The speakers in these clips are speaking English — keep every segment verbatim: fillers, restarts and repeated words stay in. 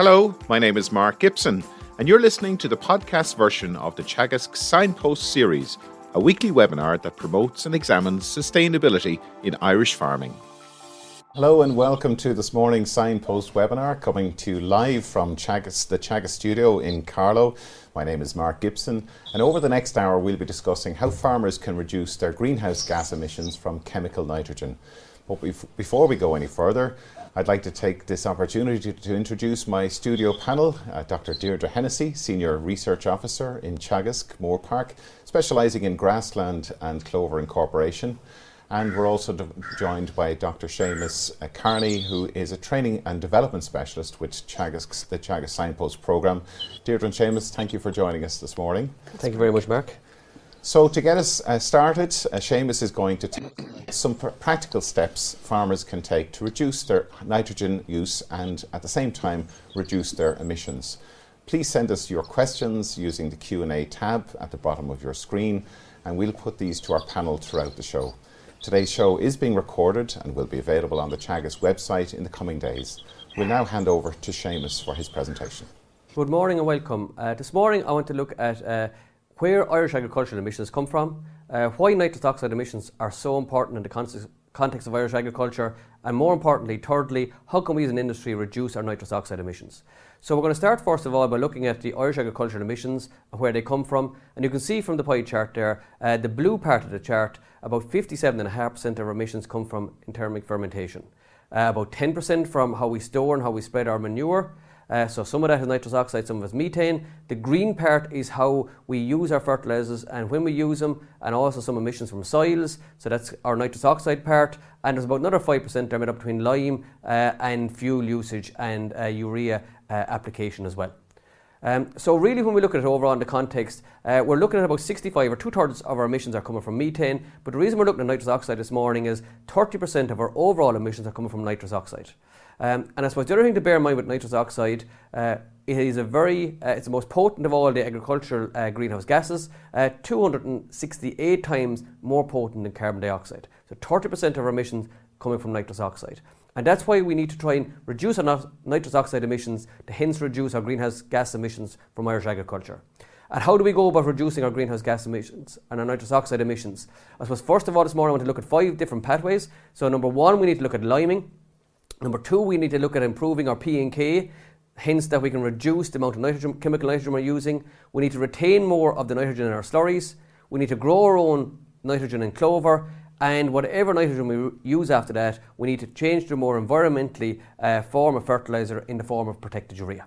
Hello, my name is Mark Gibson, and you're listening to the podcast version of the Teagasc Signpost series, a weekly webinar that promotes and examines sustainability in Irish farming. Hello and welcome to this morning's Signpost webinar, coming to you live from Teagasc, the Teagasc studio in Carlow. My name is Mark Gibson, and over the next hour we'll be discussing how farmers can reduce their greenhouse gas emissions from chemical nitrogen. But before we go any further, I'd like to take this opportunity to, to introduce my studio panel, uh, Doctor Deirdre Hennessy, Senior Research Officer in Teagasc Moorepark, specialising in grassland and clover incorporation. And we're also de- joined by Doctor Seamus Kearney, who is a Training and Development Specialist with Teagasc, the Teagasc Signpost programme. Deirdre and Seamus, thank you for joining us this morning. Thank you very much, Mark. So to get us uh, started, uh, Seamus is going to take some pr- practical steps farmers can take to reduce their nitrogen use and at the same time reduce their emissions. Please send us your questions using the Q and A tab at the bottom of your screen, and we'll put these to our panel throughout the show. Today's show is being recorded and will be available on the Teagasc website in the coming days. We'll now hand over to Seamus for his presentation. Good morning and welcome. Uh, this morning I want to look at uh, where Irish agricultural emissions come from, uh, why nitrous oxide emissions are so important in the con- context of Irish agriculture, and more importantly, thirdly, how can we as an industry reduce our nitrous oxide emissions? So we're going to start first of all by looking at the Irish agricultural emissions, where they come from, and you can see from the pie chart there, uh, the blue part of the chart, about fifty-seven point five percent of our emissions come from thermic fermentation, uh, about ten percent from how we store and how we spread our manure. Uh, so some of that is nitrous oxide, some of it is methane. The green part is how we use our fertilisers and when we use them, and also some emissions from soils, so that's our nitrous oxide part. And there's about another five percent there made up between lime uh, and fuel usage and uh, urea uh, application as well. Um, so really when we look at it overall in the context, uh, we're looking at about sixty-five or two-thirds of our emissions are coming from methane, but the reason we're looking at nitrous oxide this morning is thirty percent of our overall emissions are coming from nitrous oxide. Um, and I suppose the other thing to bear in mind with nitrous oxide, uh, it is a very, uh, it's the most potent of all the agricultural uh, greenhouse gases, uh, two hundred sixty-eight times more potent than carbon dioxide. So thirty percent of our emissions coming from nitrous oxide. And that's why we need to try and reduce our nitrous oxide emissions to hence reduce our greenhouse gas emissions from Irish agriculture. And how do we go about reducing our greenhouse gas emissions and our nitrous oxide emissions? I suppose first of all this morning I want to look at five different pathways. So number one, we need to look at liming. Number two, we need to look at improving our P and K, hence that we can reduce the amount of nitrogen, chemical nitrogen we're using. We need to retain more of the nitrogen in our slurries. We need to grow our own nitrogen in clover. And whatever nitrogen we use after that, we need to change to a more environmentally uh, form of fertiliser in the form of protected urea.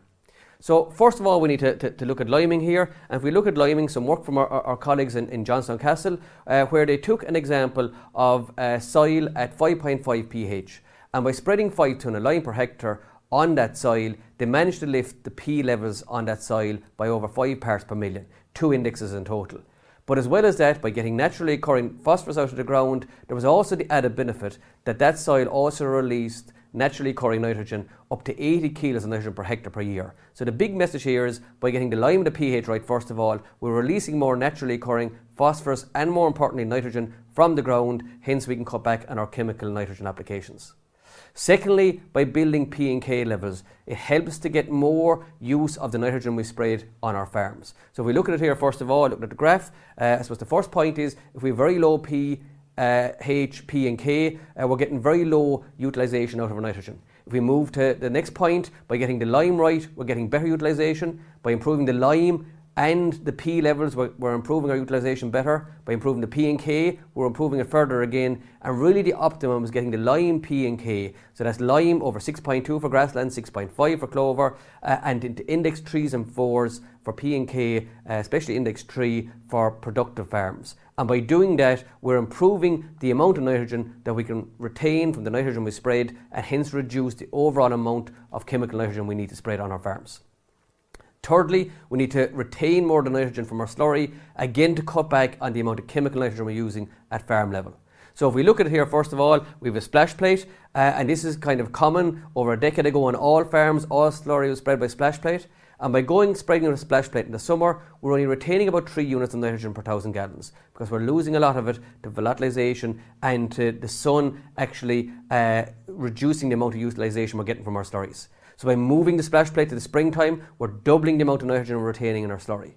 So first of all, we need to, to, to look at liming here. And if we look at liming, some work from our, our colleagues in, in Johnstown Castle, uh, where they took an example of uh, soil at five point five pH. And by spreading five tonne of lime per hectare on that soil, they managed to lift the P levels on that soil by over five parts per million, two indexes in total. But as well as that, by getting naturally occurring phosphorus out of the ground, there was also the added benefit that that soil also released naturally occurring nitrogen up to eighty kilos of nitrogen per hectare per year. So the big message here is by getting the lime and the pH right first of all, we're releasing more naturally occurring phosphorus and more importantly nitrogen from the ground, hence we can cut back on our chemical nitrogen applications. Secondly, by building P and K levels, it helps to get more use of the nitrogen we sprayed on our farms. So if we look at it here, first of all, look at the graph, uh, I suppose the first point is if we have very low P, uh, H, P and K, uh, we're getting very low utilisation out of our nitrogen. If we move to the next point, by getting the lime right, we're getting better utilisation. By improving the lime and the P levels, we're, we're improving our utilisation better. By improving the P and K, we're improving it further again. And really the optimum is getting the lime, P and K. So that's lime over six point two for grassland, six point five for clover, uh, and into index threes and fours for P and K, uh, especially index three for productive farms. And by doing that, we're improving the amount of nitrogen that we can retain from the nitrogen we sprayed and hence reduce the overall amount of chemical nitrogen we need to spread on our farms. Thirdly, we need to retain more of the nitrogen from our slurry, again to cut back on the amount of chemical nitrogen we're using at farm level. So if we look at it here, first of all, we have a splash plate, uh, and this is kind of common over a decade ago on all farms, all slurry was spread by splash plate, and by going spreading a splash plate in the summer, we're only retaining about three units of nitrogen per thousand gallons, because we're losing a lot of it to volatilisation and to the sun actually uh, reducing the amount of utilisation we're getting from our slurries. So by moving the splash plate to the springtime, we're doubling the amount of nitrogen we're retaining in our slurry.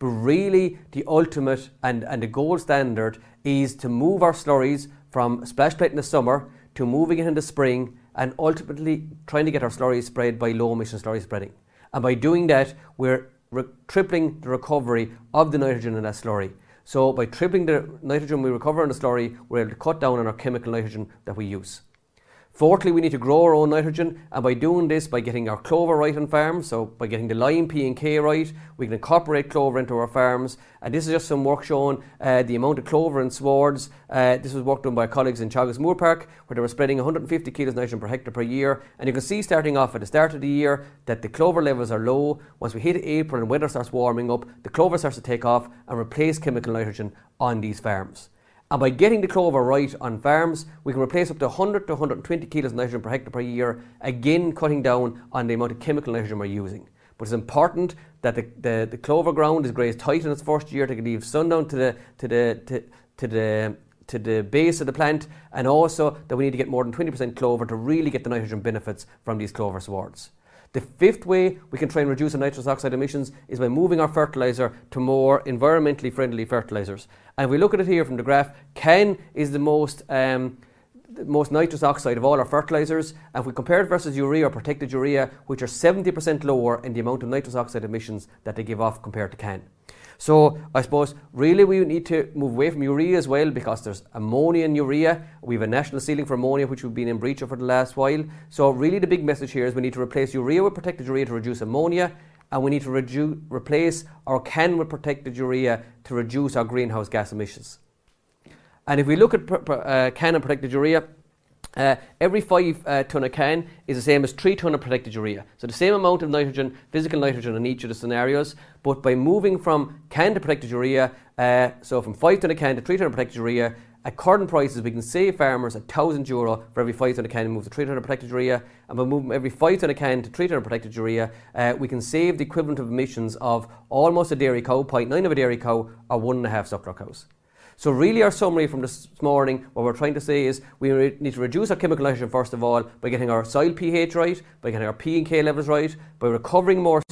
But really, the ultimate and, and the gold standard is to move our slurries from splash plate in the summer to moving it in the spring, and ultimately trying to get our slurry spread by low emission slurry spreading. And by doing that, we're tripling the recovery of the nitrogen in that slurry. So by tripling the nitrogen we recover in the slurry, we're able to cut down on our chemical nitrogen that we use. Fourthly, we need to grow our own nitrogen, and by doing this, by getting our clover right on farms, so by getting the lime, pea and K right, we can incorporate clover into our farms. And this is just some work showing uh, the amount of clover in swards. Uh, this was work done by colleagues in Teagasc Moorepark, where they were spreading one hundred fifty kilos nitrogen per hectare per year. And you can see starting off at the start of the year that the clover levels are low. Once we hit April and weather starts warming up, the clover starts to take off and replace chemical nitrogen on these farms. And by getting the clover right on farms, we can replace up to one hundred to one hundred twenty kilos of nitrogen per hectare per year, again cutting down on the amount of chemical nitrogen we're using. But it's important that the, the, the clover ground is grazed tight in its first year to leave sundown to the, to, the, to, to, the, to the base of the plant, and also that we need to get more than twenty percent clover to really get the nitrogen benefits from these clover swards. The fifth way we can try and reduce our nitrous oxide emissions is by moving our fertiliser to more environmentally friendly fertilisers. And if we look at it here from the graph, C A N is the most, um, the most nitrous oxide of all our fertilisers. And if we compare it versus urea or protected urea, which are seventy percent lower in the amount of nitrous oxide emissions that they give off compared to C A N. So I suppose really we need to move away from urea as well, because there's ammonia in urea. We have a national ceiling for ammonia, which we've been in breach of for the last while. So really the big message here is we need to replace urea with protected urea to reduce ammonia, and we need to reduce, replace our C A N with protected urea to reduce our greenhouse gas emissions. And if we look at uh, C A N and protected urea, Uh, every five uh, tonne of C A N is the same as three tonne of protected urea. So the same amount of nitrogen, physical nitrogen in each of the scenarios, but by moving from C A N to protected urea, uh, so from five tonne of C A N to three tonne of protected urea, at current prices we can save farmers one thousand euro for every five tonne of C A N and move to three tonne of protected urea, and by moving every five tonne of C A N to three tonne of protected urea, uh, we can save the equivalent of emissions of almost a dairy cow, zero point nine of a dairy cow, or one and a half suckler cows. So really our summary from this morning, what we're trying to say is we re need to reduce our chemical nitrogen first of all by getting our soil pH right, by getting our P and K levels right, by recovering more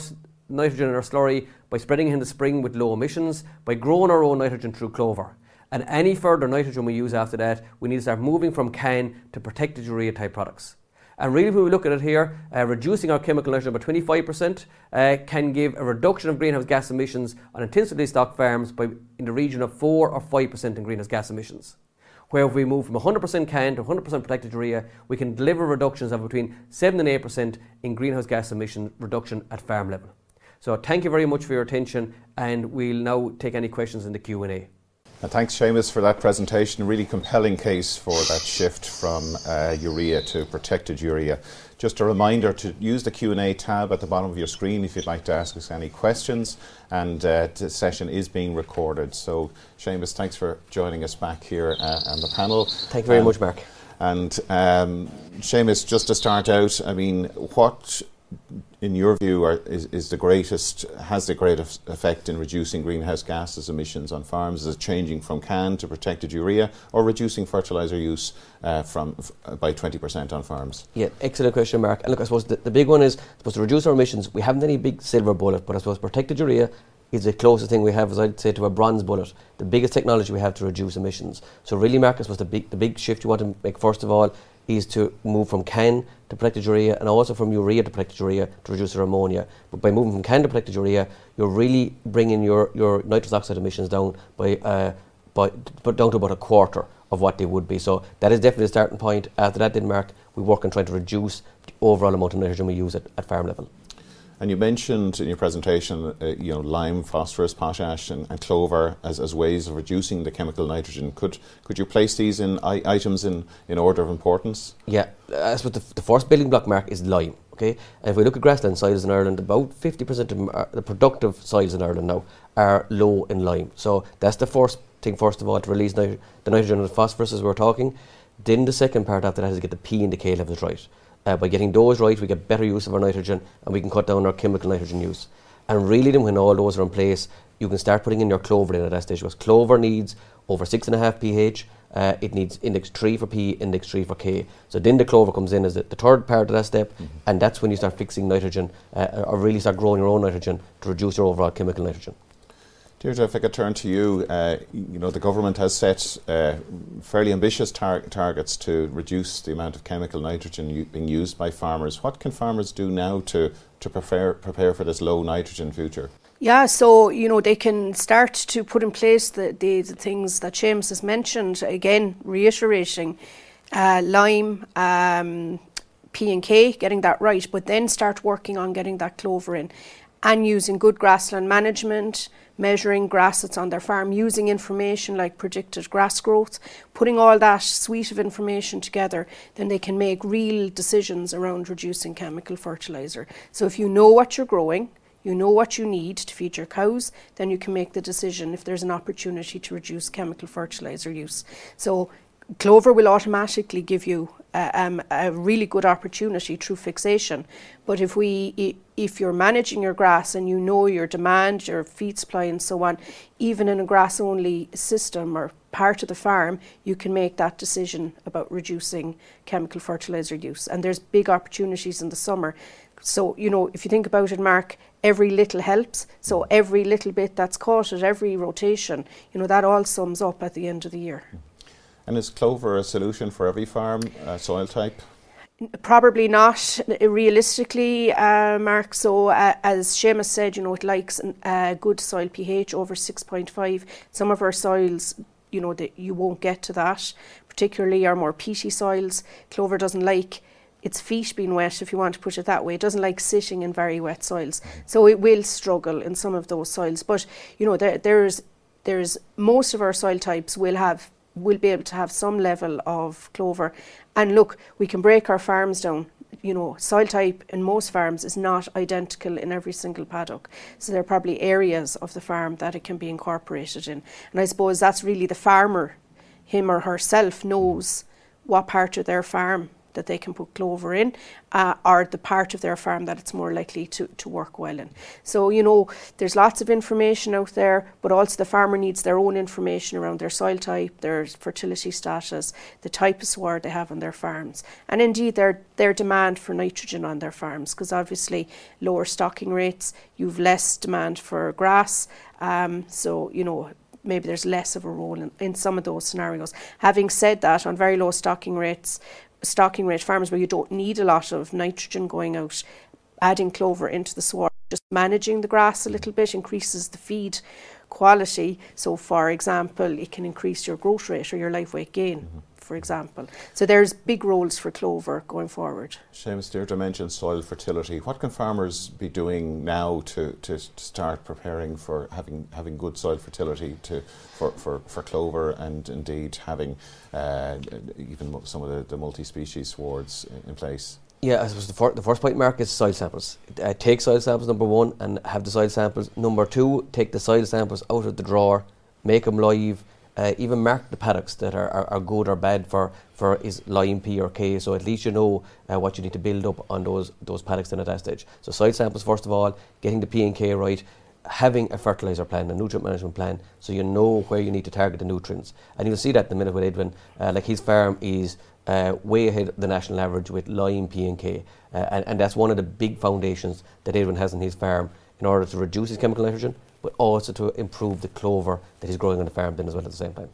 nitrogen in our slurry, by spreading it in the spring with low emissions, by growing our own nitrogen through clover. And any further nitrogen we use after that, we need to start moving from C A N to protected urea type products. And really when we look at it here, uh, reducing our chemical nitrogen by twenty-five percent uh, can give a reduction of greenhouse gas emissions on intensively stocked farms by in the region of four or five percent in greenhouse gas emissions. Where if we move from one hundred percent C A N to one hundred percent protected urea, we can deliver reductions of between seven and eight percent in greenhouse gas emission reduction at farm level. So thank you very much for your attention, and we'll now take any questions in the Q and A. And thanks, Seamus, for that presentation. Really compelling case for that shift from uh, urea to protected urea. Just a reminder to use the Q and A tab at the bottom of your screen if you'd like to ask us any questions. And uh, this session is being recorded. So, Seamus, thanks for joining us back here uh, on the panel. Thank you very um, much, Mark. And um, Seamus, just to start out, I mean, what, in your view, are, is, is the greatest, has the greatest effect in reducing greenhouse gases emissions on farms? Is it changing from C A N to protected urea, or reducing fertiliser use uh, from f by twenty percent on farms? Yeah, excellent question, Mark. And look, I suppose the, the big one is supposed to reduce our emissions. We haven't any big silver bullet, but I suppose protected urea is the closest thing we have, as I'd say, to a bronze bullet, the biggest technology we have to reduce emissions. So really, Mark, I suppose the big, the big shift you want to make first of all is to move from C A N to protected urea, and also from urea to protected urea to reduce our ammonia. But by moving from C A N to protected urea, you're really bringing your, your nitrous oxide emissions down by, uh, by down to about a quarter of what they would be. So that is definitely a starting point. After that, then, Mark, we work on trying to reduce the overall amount of nitrogen we use at, at farm level. And you mentioned in your presentation, uh, you know, lime, phosphorus, potash, and, and clover as, as ways of reducing the chemical nitrogen. Could could you place these in I items in, in order of importance? Yeah, I suppose the, the first building block, Mark, is lime. Okay, and if we look at grassland soils in Ireland, about fifty percent of the productive soils in Ireland now are low in lime. So that's the first thing, first of all, to release nit the nitrogen and the phosphorus as we're talking. Then the second part after that is to get the P and the K levels right. Uh, by getting those right, we get better use of our nitrogen, and we can cut down our chemical nitrogen use. And really then, when all those are in place, you can start putting in your clover in at that stage, because clover needs over six point five pH, Uh, it needs index three for P, index three for K. So then the clover comes in as the, the third part of that step, mm-hmm. and that's when you start fixing nitrogen, uh, or really start growing your own nitrogen to reduce your overall chemical nitrogen. Deirdre, if I could turn to you, uh, you know, the government has set uh, fairly ambitious tar- targets to reduce the amount of chemical nitrogen u- being used by farmers. What can farmers do now to, to prepare, prepare for this low nitrogen future? Yeah, so, you know, they can start to put in place the, the, the things that Seamus has mentioned, again, reiterating, uh, lime, um, P and K, getting that right, but then start working on getting that clover in and using good grassland management, measuring grass that's on their farm, using information like predicted grass growth, putting all that suite of information together, then they can make real decisions around reducing chemical fertiliser. So if you know what you're growing, you know what you need to feed your cows, then you can make the decision if there's an opportunity to reduce chemical fertiliser use. So clover will automatically give you uh, um, a really good opportunity through fixation. But if we, I- if you're managing your grass and you know your demand, your feed supply and so on, even in a grass-only system or part of the farm, you can make that decision about reducing chemical fertiliser use. And there's big opportunities in the summer. So, you know, if you think about it, Mark, every little helps. So every little bit that's caught at every rotation, you know, that all sums up at the end of the year. And is clover a solution for every farm uh, soil type? Probably not, realistically, uh, Mark. So uh, as Seamus said, you know, it likes a uh, good soil pH over six point five. Some of our soils, you know, that you won't get to that, particularly our more peaty soils. Clover doesn't like its feet being wet, if you want to put it that way. It doesn't like sitting in very wet soils. So it will struggle in some of those soils. But, you know, there, there's there's most of our soil types will have will be able to have some level of clover. And look, we can break our farms down. You know, soil type in most farms is not identical in every single paddock. So there are probably areas of the farm that it can be incorporated in. And I suppose that's really the farmer, him or herself, knows what part of their farm that they can put clover in, uh, or the part of their farm that it's more likely to, to work well in. So, you know, there's lots of information out there, but also the farmer needs their own information around their soil type, their fertility status, the type of sward they have on their farms, and indeed their, their demand for nitrogen on their farms, because obviously lower stocking rates, you've less demand for grass, um, so, you know, maybe there's less of a role in, in some of those scenarios. Having said that, on very low stocking rates, stocking rate farms where you don't need a lot of nitrogen going out, adding clover into the sward, just managing the grass a little bit increases the feed quality. So for example, it can increase your growth rate or your live weight gain, mm-hmm. for example. So there's big roles for clover going forward. Seamus, Deirdre mentioned soil fertility. What can farmers be doing now to, to start preparing for having having good soil fertility to for, for, for clover, and indeed having uh, even some of the, the multi-species swards in place? Yeah, I suppose the, fir- the first point, Mark, is soil samples. Uh, take soil samples, number one, and have the soil samples. Number two, take the soil samples out of the drawer, make them live, uh, even mark the paddocks that are, are, are good or bad for, for is lime, P or K, so at least you know uh, what you need to build up on those those paddocks then at that stage. So soil samples, first of all, getting the P and K right, having a fertiliser plan, a nutrient management plan, so you know where you need to target the nutrients. And you'll see that in a minute with Edwin, uh, like his farm is Uh, way ahead of the national average with lime, P and K, uh, and, and that's one of the big foundations that Edwin has on his farm in order to reduce his chemical nitrogen, but also to improve the clover that he's growing on the farm then as well at the same time.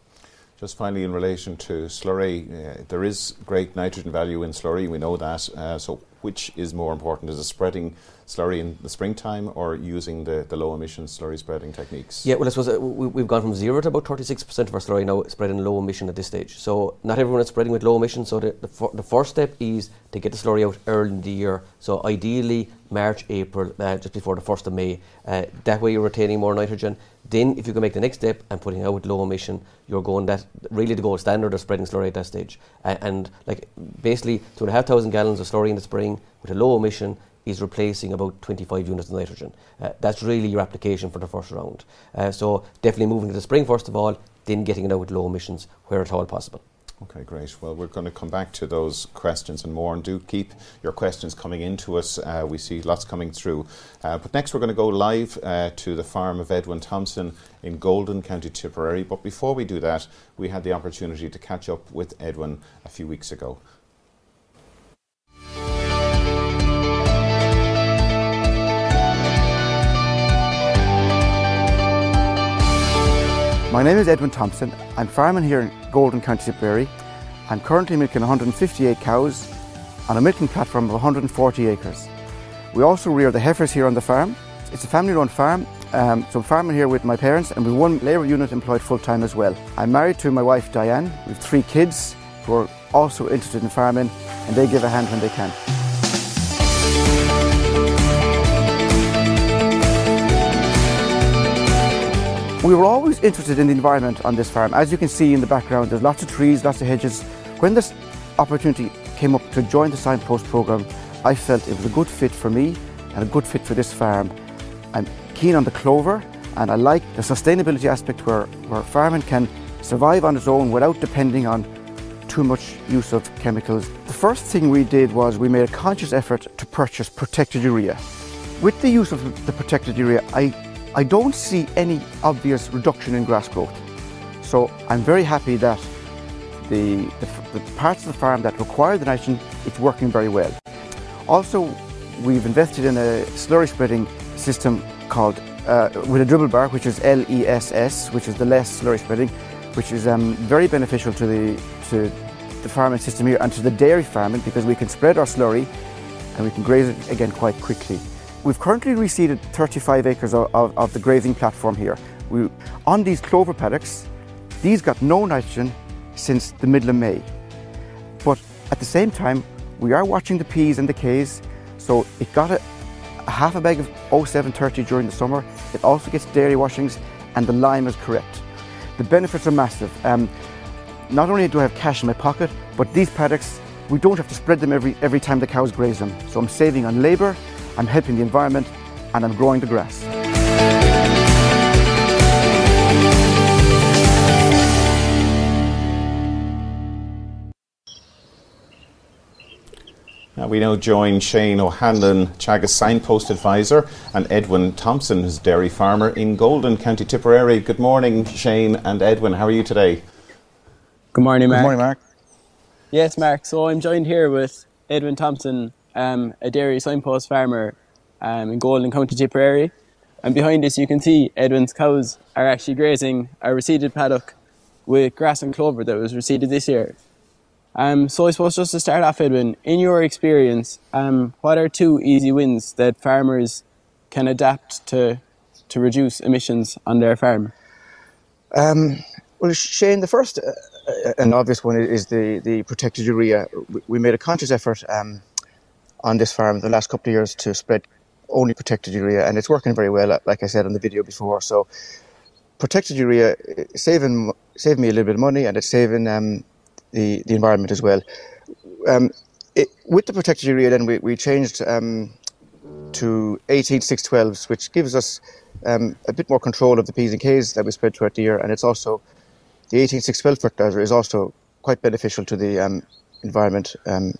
Just finally, in relation to slurry, uh, there is great nitrogen value in slurry, we know that, uh, so which is more important? Is it spreading slurry in the springtime or using the, the low emission slurry spreading techniques? Yeah, well, I suppose uh, we, we've gone from zero to about thirty-six percent of our slurry now spread in low emission at this stage. So not everyone is spreading with low emission. So the the, for, the first step is to get the slurry out early in the year. So ideally March, April, uh, just before the first of May. Uh, that way you're retaining more nitrogen. Then if you can make the next step and putting out with low emission, you're going that really the gold standard of spreading slurry at that stage. Uh, and like basically two and a half thousand gallons of slurry in the spring with a low emission is replacing about twenty-five units of nitrogen. Uh, that's really your application for the first round. Uh, so definitely moving to the spring first of all, then getting it out with low emissions where at all possible. Okay, great. Well, we're going to come back to those questions and more, and do keep your questions coming in to us. Uh, we see lots coming through. Uh, but next we're going to go live uh, to the farm of Edwin Thompson in Golden, County Tipperary. But before we do that, we had the opportunity to catch up with Edwin a few weeks ago. My name is Edwin Thompson. I'm farming here in Golden, County Tipperary. I'm currently milking one hundred fifty-eight cows on a milking platform of one hundred forty acres. We also rear the heifers here on the farm. It's a family-run farm, um, so I'm farming here with my parents, and we've one labour unit employed full-time as well. I'm married to my wife Diane. We have three kids who are also interested in farming, and they give a hand when they can. We were always interested in the environment on this farm. As you can see in the background, there's lots of trees, lots of hedges. When this opportunity came up to join the Signpost programme, I felt it was a good fit for me and a good fit for this farm. I'm keen on the clover, and I like the sustainability aspect where, where farming can survive on its own without depending on too much use of chemicals. The first thing we did was we made a conscious effort to purchase protected urea. With the use of the protected urea, I I don't see any obvious reduction in grass growth. So I'm very happy that the, the, the parts of the farm that require the nitrogen, it's working very well. Also, we've invested in a slurry spreading system called, uh, with a dribble bar, which is L E S S, which is the less slurry spreading, which is um, very beneficial to the, to the farming system here and to the dairy farming, because we can spread our slurry and we can graze it again quite quickly. We've currently reseeded thirty-five acres of, of, of the grazing platform here. We, on these clover paddocks, these got no nitrogen since the middle of May. But at the same time, we are watching the peas and the K's, so it got a, a half a bag of oh seven thirty during the summer. It also gets dairy washings, and the lime is correct. The benefits are massive. Um, not only do I have cash in my pocket, but these paddocks, we don't have to spread them every, every time the cows graze them. So I'm saving on labour, I'm helping the environment, and I'm growing the grass. Now we now join Shane O'Hanlon, Teagasc Signpost Advisor, and Edwin Thompson, who's a dairy farmer in Golden, County Tipperary. Good morning, Shane and Edwin. How are you today? Good morning, Mark. Good morning, Mark. Yes, Mark. So I'm joined here with Edwin Thompson, Um, a dairy signpost farmer um, in Golden, County Tipperary. And behind us you can see Edwin's cows are actually grazing a reseeded paddock with grass and clover that was reseeded this year. Um, so I suppose just to start off, Edwin, in your experience, um, what are two easy wins that farmers can adapt to to reduce emissions on their farm? Um, well, Shane, the first uh, and obvious one is the, the protected urea. We made a conscious effort um, on this farm the last couple of years to spread only protected urea, and it's working very well, like I said on the video before. So protected urea saving saving me a little bit of money, and it's saving um, the the environment as well. Um, it, with the protected urea, then we we changed um, to eighteen six twelves, which gives us um, a bit more control of the P's and K's that we spread throughout the year, and it's also the eighteen six twelve fertilizer is also quite beneficial to the um, environment. Um,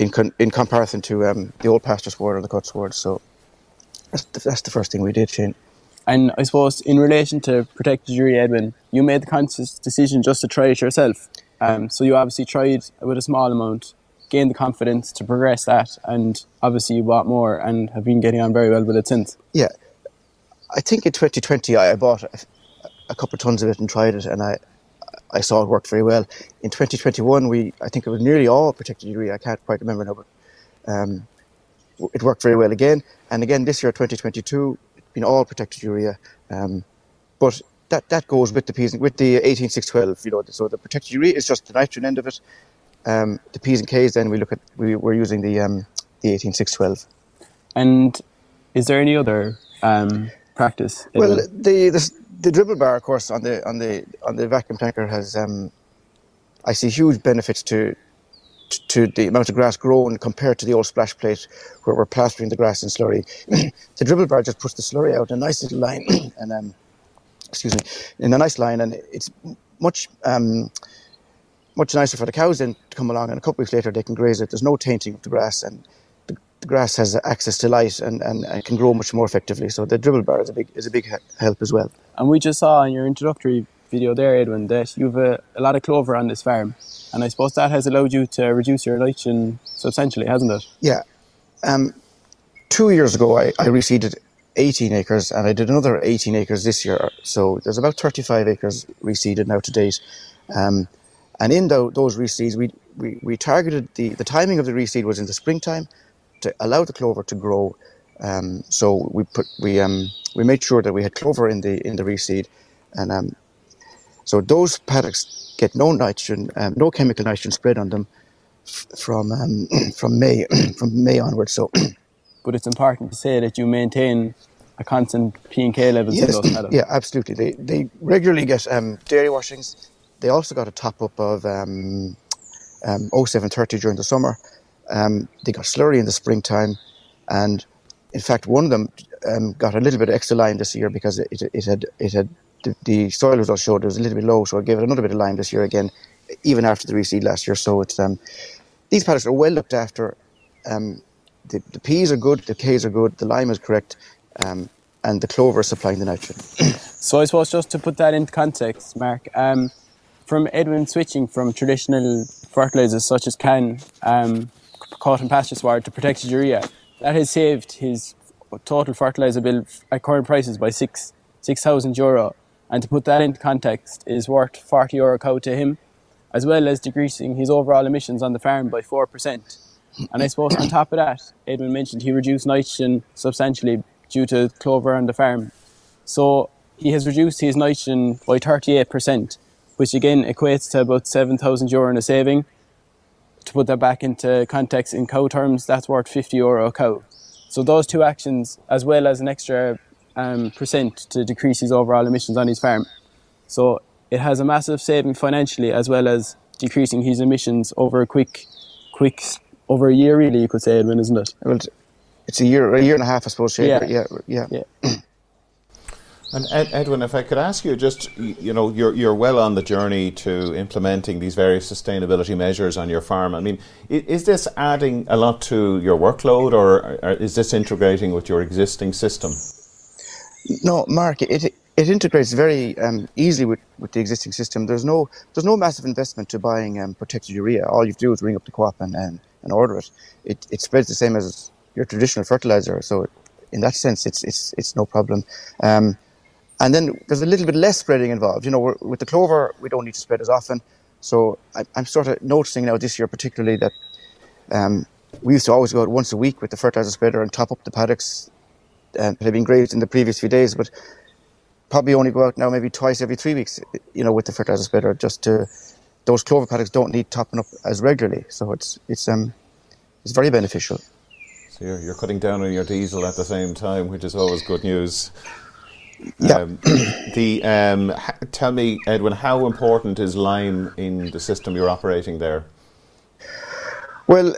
In, con- in comparison to um, the old pasture sward or the cut sward. So that's the, that's the first thing we did, Shane. And I suppose in relation to protected urea, Edwin, you made the conscious decision just to try it yourself. Um, so you obviously tried with a small amount, gained the confidence to progress that, and obviously you bought more and have been getting on very well with it since. Yeah. I think in twenty twenty I bought a, a couple of tons of it and tried it, and I I saw it worked very well. In twenty twenty-one, we I think it was nearly all protected urea. I can't quite remember now, but um, it worked very well again. And again this year, twenty twenty-two, it's been all protected urea. Um, but that, that goes with the peas and, with the eighteen six twelve. You know, so the protected urea is just the nitrogen end of it. Um, the P's and K's, then we look at we we're using the um, the eighteen six twelve. And is there any other um, practice? Well, the the. The dribble bar, of course, on the on the on the vacuum tanker has. Um, I see huge benefits to, to to the amount of grass grown compared to the old splash plate where we're plastering the grass in slurry. The dribble bar just puts the slurry out in a nice little line, and um, excuse me, in a nice line, and it's much um, much nicer for the cows then to come along, and a couple weeks later they can graze it. There's no tainting of the grass, and the, the grass has access to light and, and, and can grow much more effectively. So the dribble bar is a big is a big help as well. And we just saw in your introductory video there, Edwin, that you've a, a lot of clover on this farm, and I suppose that has allowed you to reduce your lighting substantially, hasn't it? Yeah. Um, two years ago I, I reseeded eighteen acres, and I did another eighteen acres this year, so there's about thirty-five acres reseeded now to date. Um, and in the, those reseeds, we, we, we targeted, the, the timing of the reseed was in the springtime to allow the clover to grow. Um, so we put we um, we made sure that we had clover in the in the reseed, and um, so those paddocks get no nitrogen, um, no chemical nitrogen spread on them f from um, from May from May onwards. So, but it's important to say that you maintain a constant P and K levels yes, in those paddocks. Yeah, absolutely. They they regularly get um, dairy washings. They also got a top-up of um, um, oh seven thirty during the summer. Um, they got slurry in the springtime. And in fact, one of them um, got a little bit of extra lime this year because it, it had, it had the, the soil results showed it was a little bit low, so I gave it another bit of lime this year again, even after the reseed last year. So it's, um, these paddocks are well looked after. Um, the, the peas are good, the Ks are good, the lime is correct, um, and the clover is supplying the nitrogen. So I suppose just to put that into context, Mark, um, from Edwin switching from traditional fertilisers such as CAN, um, cotton pasture sward to protected urea, that has saved his total fertiliser bill at current prices by six six thousand euro. And to put that into context, is worth forty euro a cow to him, as well as decreasing his overall emissions on the farm by four percent. And I suppose on top of that, Edwin mentioned he reduced nitrogen substantially due to clover on the farm. So he has reduced his nitrogen by thirty eight percent. Which again equates to about seven thousand euro in a saving. To put that back into context in cow terms, that's worth fifty euro a cow. So those two actions, as well as an extra um, percent to decrease his overall emissions on his farm. So it has a massive saving financially, as well as decreasing his emissions over a quick, quick, over a year really, you could say, Edwin, isn't it? Well, it's a year, a year and a half, I suppose. Yeah, yeah, yeah. yeah. And Edwin, if I could ask you, just, you know, you're you're well on the journey to implementing these various sustainability measures on your farm. I mean, is this adding a lot to your workload, or is this integrating with your existing system? No, Mark, it it integrates very um, easily with, with the existing system. There's no there's no massive investment to buying um, protected urea. All you do is ring up the co-op and, and and order it. It it spreads the same as your traditional fertilizer. So in that sense, it's it's it's no problem. Um, And then there's a little bit less spreading involved. You know, we're, with the clover, we don't need to spread as often. So I, I'm sort of noticing now this year particularly that um, we used to always go out once a week with the fertilizer spreader and top up the paddocks um, that had been grazed in the previous few days, but probably only go out now maybe twice every three weeks, you know, with the fertilizer spreader, just to, those clover paddocks don't need topping up as regularly. So it's, it's, um, it's very beneficial. So you're, you're cutting down on your diesel at the same time, which is always good news. Yeah. Um, the um, tell me, Edwin, how important is lime in the system you're operating there? Well,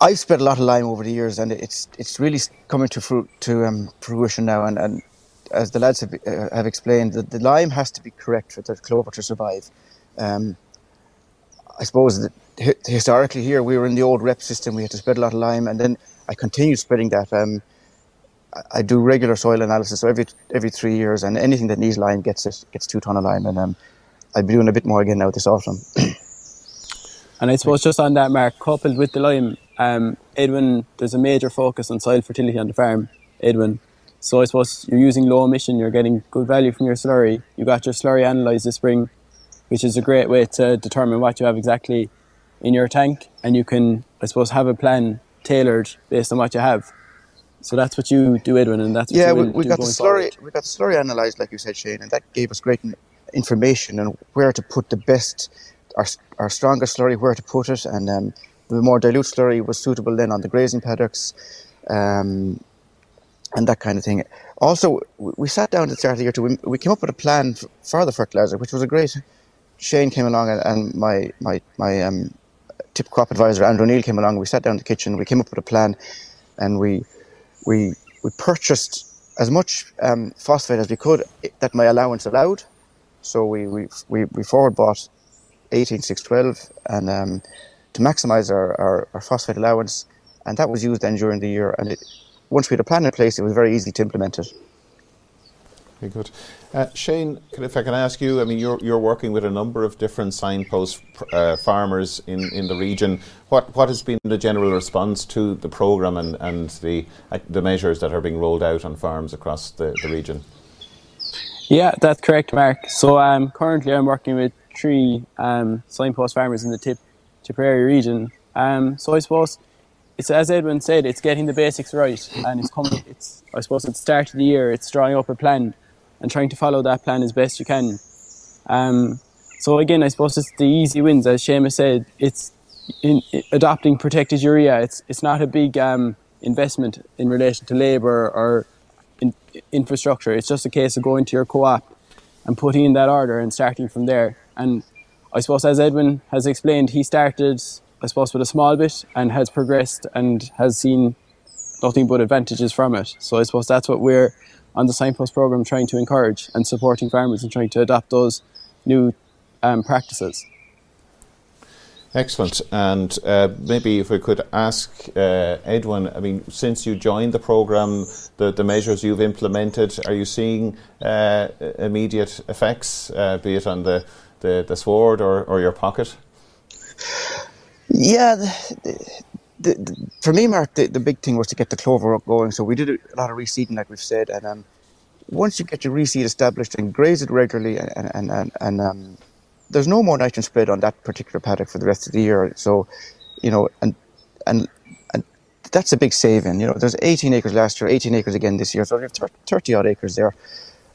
I've spread a lot of lime over the years, and it's it's really coming to fruit to um, fruition now. And, and as the lads have, uh, have explained, that the lime has to be correct for the clover to survive. Um, I suppose that hi historically here we were in the old rep system. We had to spread a lot of lime, and then I continued spreading that. Um, I do regular soil analysis, so every every three years, and anything that needs lime gets it gets two ton of lime, and um, I'll be doing a bit more again now this autumn. And I suppose just on that, Mark, coupled with the lime, um, Edwin, there's a major focus on soil fertility on the farm, Edwin. So I suppose you're using low emission, you're getting good value from your slurry. You got your slurry analysed this spring, which is a great way to determine what you have exactly in your tank, and you can, I suppose, have a plan tailored based on what you have. So that's what you do, Edwin, and that's what yeah. You we, we do got the slurry. Forward. We got the slurry analysed, like you said, Shane, and that gave us great information on where to put the best, our our strongest slurry, where to put it, and um, the more dilute slurry was suitable then on the grazing paddocks, um, and that kind of thing. Also, we, we sat down at the start of the year too. We, we came up with a plan for the fertiliser, which was a great. Shane came along, and, and my my my um, tip crop advisor Andrew Neal came along. We sat down in the kitchen. We came up with a plan, and we. We, we purchased as much um, phosphate as we could that my allowance allowed. So we, we, we, we forward bought eighteen six twelve, and um, to maximise our, our, our phosphate allowance, and that was used then during the year. And it, once we had a plan in place, it was very easy to implement it. Very good. Uh, Shane, can, if I can ask you, I mean, you're, you're working with a number of different signpost uh, farmers in, in the region. What, what has been the general response to the programme and, and the, uh, the measures that are being rolled out on farms across the, the region? Yeah, that's correct, Mark. So um, currently I'm working with three um, signpost farmers in the Tip, Tipperary region. Um, so I suppose, it's, as Edwin said, it's getting the basics right, and it's coming. It's, I suppose, at the start of the year, it's drawing up a plan and trying to follow that plan as best you can. Um, so again, I suppose it's the easy wins, as Seamus said. It's in, in adopting protected urea. It's it's not a big um, investment in relation to labour or in, infrastructure. It's just a case of going to your co-op and putting in that order and starting from there. And I suppose, as Edwin has explained, he started, I suppose, with a small bit and has progressed and has seen nothing but advantages from it. So I suppose that's what we're on the signpost programme trying to encourage, and supporting farmers and trying to adopt those new um, practices. Excellent. And uh, maybe if we could ask uh, Edwin, I mean, since you joined the programme, the, the measures you've implemented, are you seeing uh, immediate effects, uh, be it on the, the, the sward or, or your pocket? Yeah, the, the, the, for me, Mark, the, the big thing was to get the clover up going. So we did a lot of reseeding, like we've said. And um, once you get your reseed established and graze it regularly, and and, and, and um, there's no more nitrogen spread on that particular paddock for the rest of the year. So, you know, and and and that's a big saving. You know, there's eighteen acres last year, eighteen acres again this year. So we have thirty odd acres there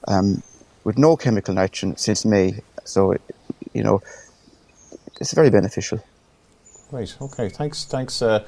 um, with no chemical nitrogen since May. So, you know, it's very beneficial. Right, okay, thanks, thanks, uh,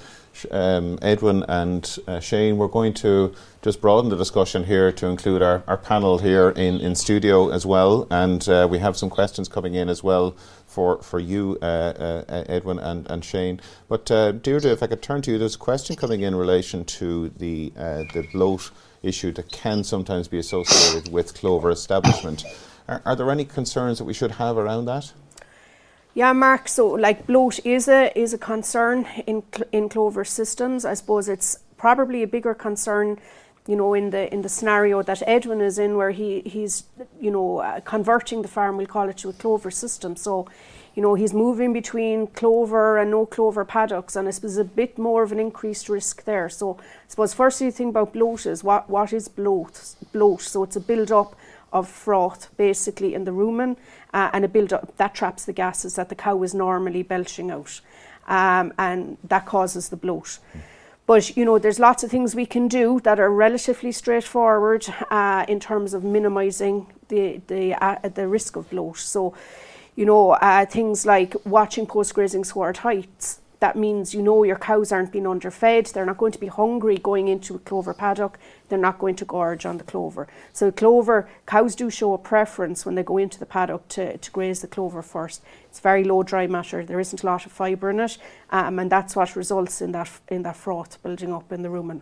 um, Edwin and uh, Shane. We're going to just broaden the discussion here to include our, our panel here in, in studio as well, and uh, we have some questions coming in as well for, for you, uh, uh, Edwin and, and Shane. But uh, Deirdre, if I could turn to you, there's a question coming in relation to the, uh, the bloat issue that can sometimes be associated with clover establishment. Are, are there any concerns that we should have around that? Yeah, Mark, so like bloat is a is a concern in cl- in clover systems. I suppose it's probably a bigger concern, you know, in the in the scenario that Edwin is in, where he, he's, you know, uh, converting the farm, we'll call it, to a clover system. So, you know, he's moving between clover and no clover paddocks, and I suppose a bit more of an increased risk there. So I suppose firstly, the thing about bloat is, what, what is bloat? bloat? So it's a build-up of froth basically in the rumen, uh, and a build-up that traps the gases that the cow is normally belching out, um, and that causes the bloat. But, you know, there's lots of things we can do that are relatively straightforward uh, in terms of minimising the the uh, the risk of bloat. So, you know, uh, things like watching post-grazing sward heights. That means, you know, your cows aren't being underfed. They're not going to be hungry going into a clover paddock. They're not going to gorge on the clover. So clover, cows do show a preference when they go into the paddock to, to graze the clover first. It's very low dry matter. There isn't a lot of fibre in it. Um, and that's what results in that in that froth building up in the rumen.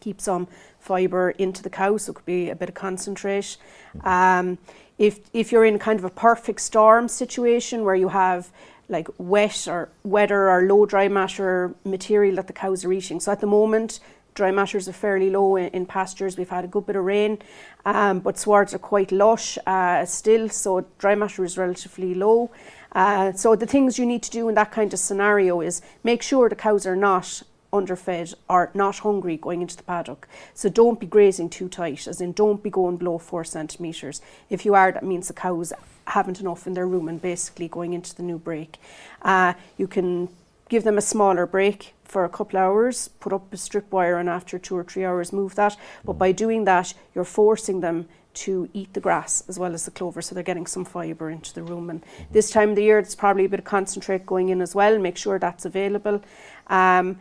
Keep some fibre into the cow, so it could be a bit of concentrate. Um, if if you're in kind of a perfect storm situation where you have like wet or weather or low dry matter material that the cows are eating. So at the moment, dry matters are fairly low in, in pastures. We've had a good bit of rain, um, but swards are quite lush uh, still, so dry matter is relatively low. Uh, so the things you need to do in that kind of scenario is make sure the cows are not underfed or not hungry going into the paddock. So don't be grazing too tight, as in don't be going below four centimetres. If you are, that means the cows haven't enough in their rumen basically going into the new break. Uh, you can give them a smaller break for a couple of hours, put up a strip wire, and after two or three hours move that. But by doing that, you're forcing them to eat the grass as well as the clover, so they're getting some fibre into the rumen. This time of the year, there's probably a bit of concentrate going in as well. Make sure that's available. Um,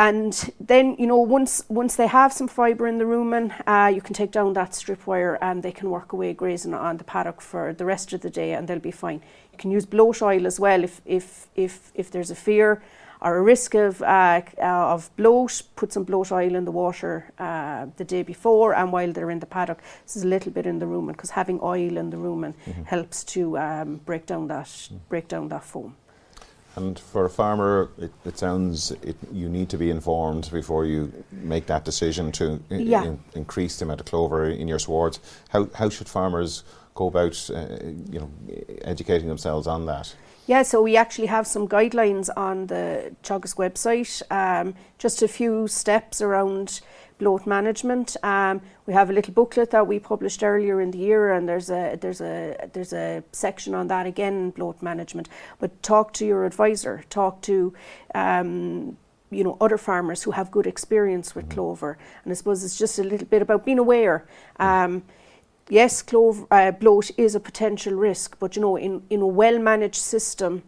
And then, you know, once once they have some fibre in the rumen, uh, you can take down that strip wire and they can work away grazing on the paddock for the rest of the day, and they'll be fine. You can use bloat oil as well if if if, if there's a fear or a risk of, uh, uh, of bloat, put some bloat oil in the water uh, the day before and while they're in the paddock. This is a little bit in the rumen, because having oil in the rumen mm-hmm. helps to um, break down that mm. break down that foam. And for a farmer, it, it sounds it, you need to be informed before you make that decision to yeah. in, increase the amount of clover in your swards. How, how should farmers go about uh, you know, educating themselves on that? Yeah, so we actually have some guidelines on the Teagasc website, um, just a few steps around bloat management. Um, we have a little booklet that we published earlier in the year, and there's a there's a there's a section on that again, bloat management. But talk to your advisor, talk to um, you know, other farmers who have good experience with mm-hmm. clover, and I suppose it's just a little bit about being aware. Um, Yes, clover, uh, bloat is a potential risk, but you know, in, in a well-managed system,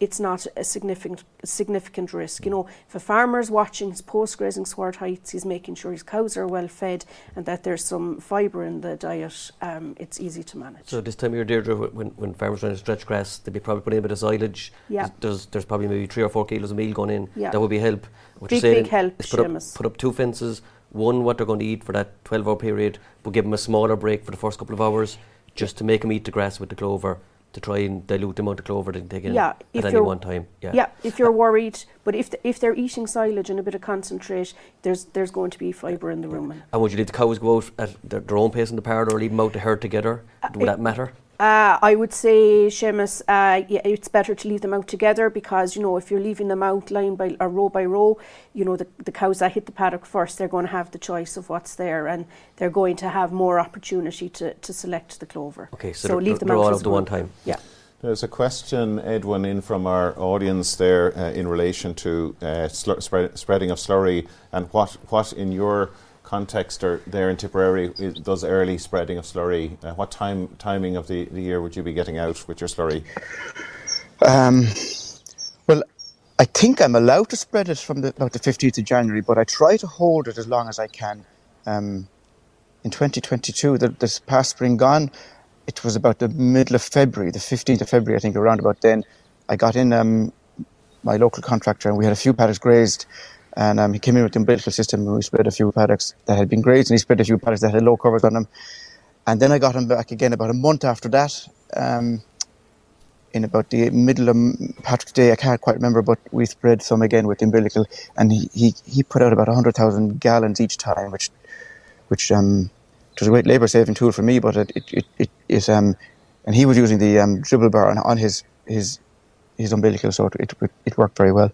it's not a significant significant risk. You know, if a farmer's watching his post-grazing sward heights, he's making sure his cows are well fed and that there's some fibre in the diet, um, it's easy to manage. So this time of year, Deirdre, when, when farmers are trying to stretch grass, they'd be probably putting in a bit of silage. Yeah. There's, there's, there's probably maybe three or four kilos of meal going in. Yeah. That would be help. What big, big help, is put Seamus. Up, put up two fences, one what they're going to eat for that twelve hour period, but give them a smaller break for the first couple of hours just to make them eat the grass with the clover, to try and dilute the amount of clover they can take in yeah, at any one time. Yeah, yeah if you're uh, worried, but if the, if they're eating silage and a bit of concentrate, there's there's going to be fibre in the rumen. And would you let the cows go out at their, their own pace in the parlour, or leave them out to herd together? Uh, would that matter? Uh, I would say, Seamus, uh, yeah, it's better to leave them out together, because, you know, if you're leaving them out line by or row by row, you know, the, the cows that hit the paddock first, they're going to have the choice of what's there, and they're going to have more opportunity to, to select the clover. Okay, so, so leave them out all at the one time. Yeah. There's a question, Edwin, in from our audience there uh, in relation to uh, slur- spread, spreading of slurry, and what what in your context or there in Tipperary is, does early spreading of slurry, uh, what time timing of the, the year would you be getting out with your slurry? Um, well, I think I'm allowed to spread it from the, about the fifteenth of January, but I try to hold it as long as I can. Um, in twenty twenty-two, the, this past spring gone, it was about the middle of February, the fifteenth of February, I think, around about then. I got in um, my local contractor, and we had a few paddocks grazed. And um, he came in with the umbilical system, and we spread a few paddocks that had been grazed, and he spread a few paddocks that had low covers on them. And then I got him back again about a month after that, um, in about the middle of Patrick's Day, I can't quite remember, but we spread some again with the umbilical, and he, he, he put out about one hundred thousand gallons each time, which which um, was a great labour-saving tool for me, but it it, it, it is, um, and he was using the um, dribble bar on, on his, his his umbilical, so it it, it worked very well.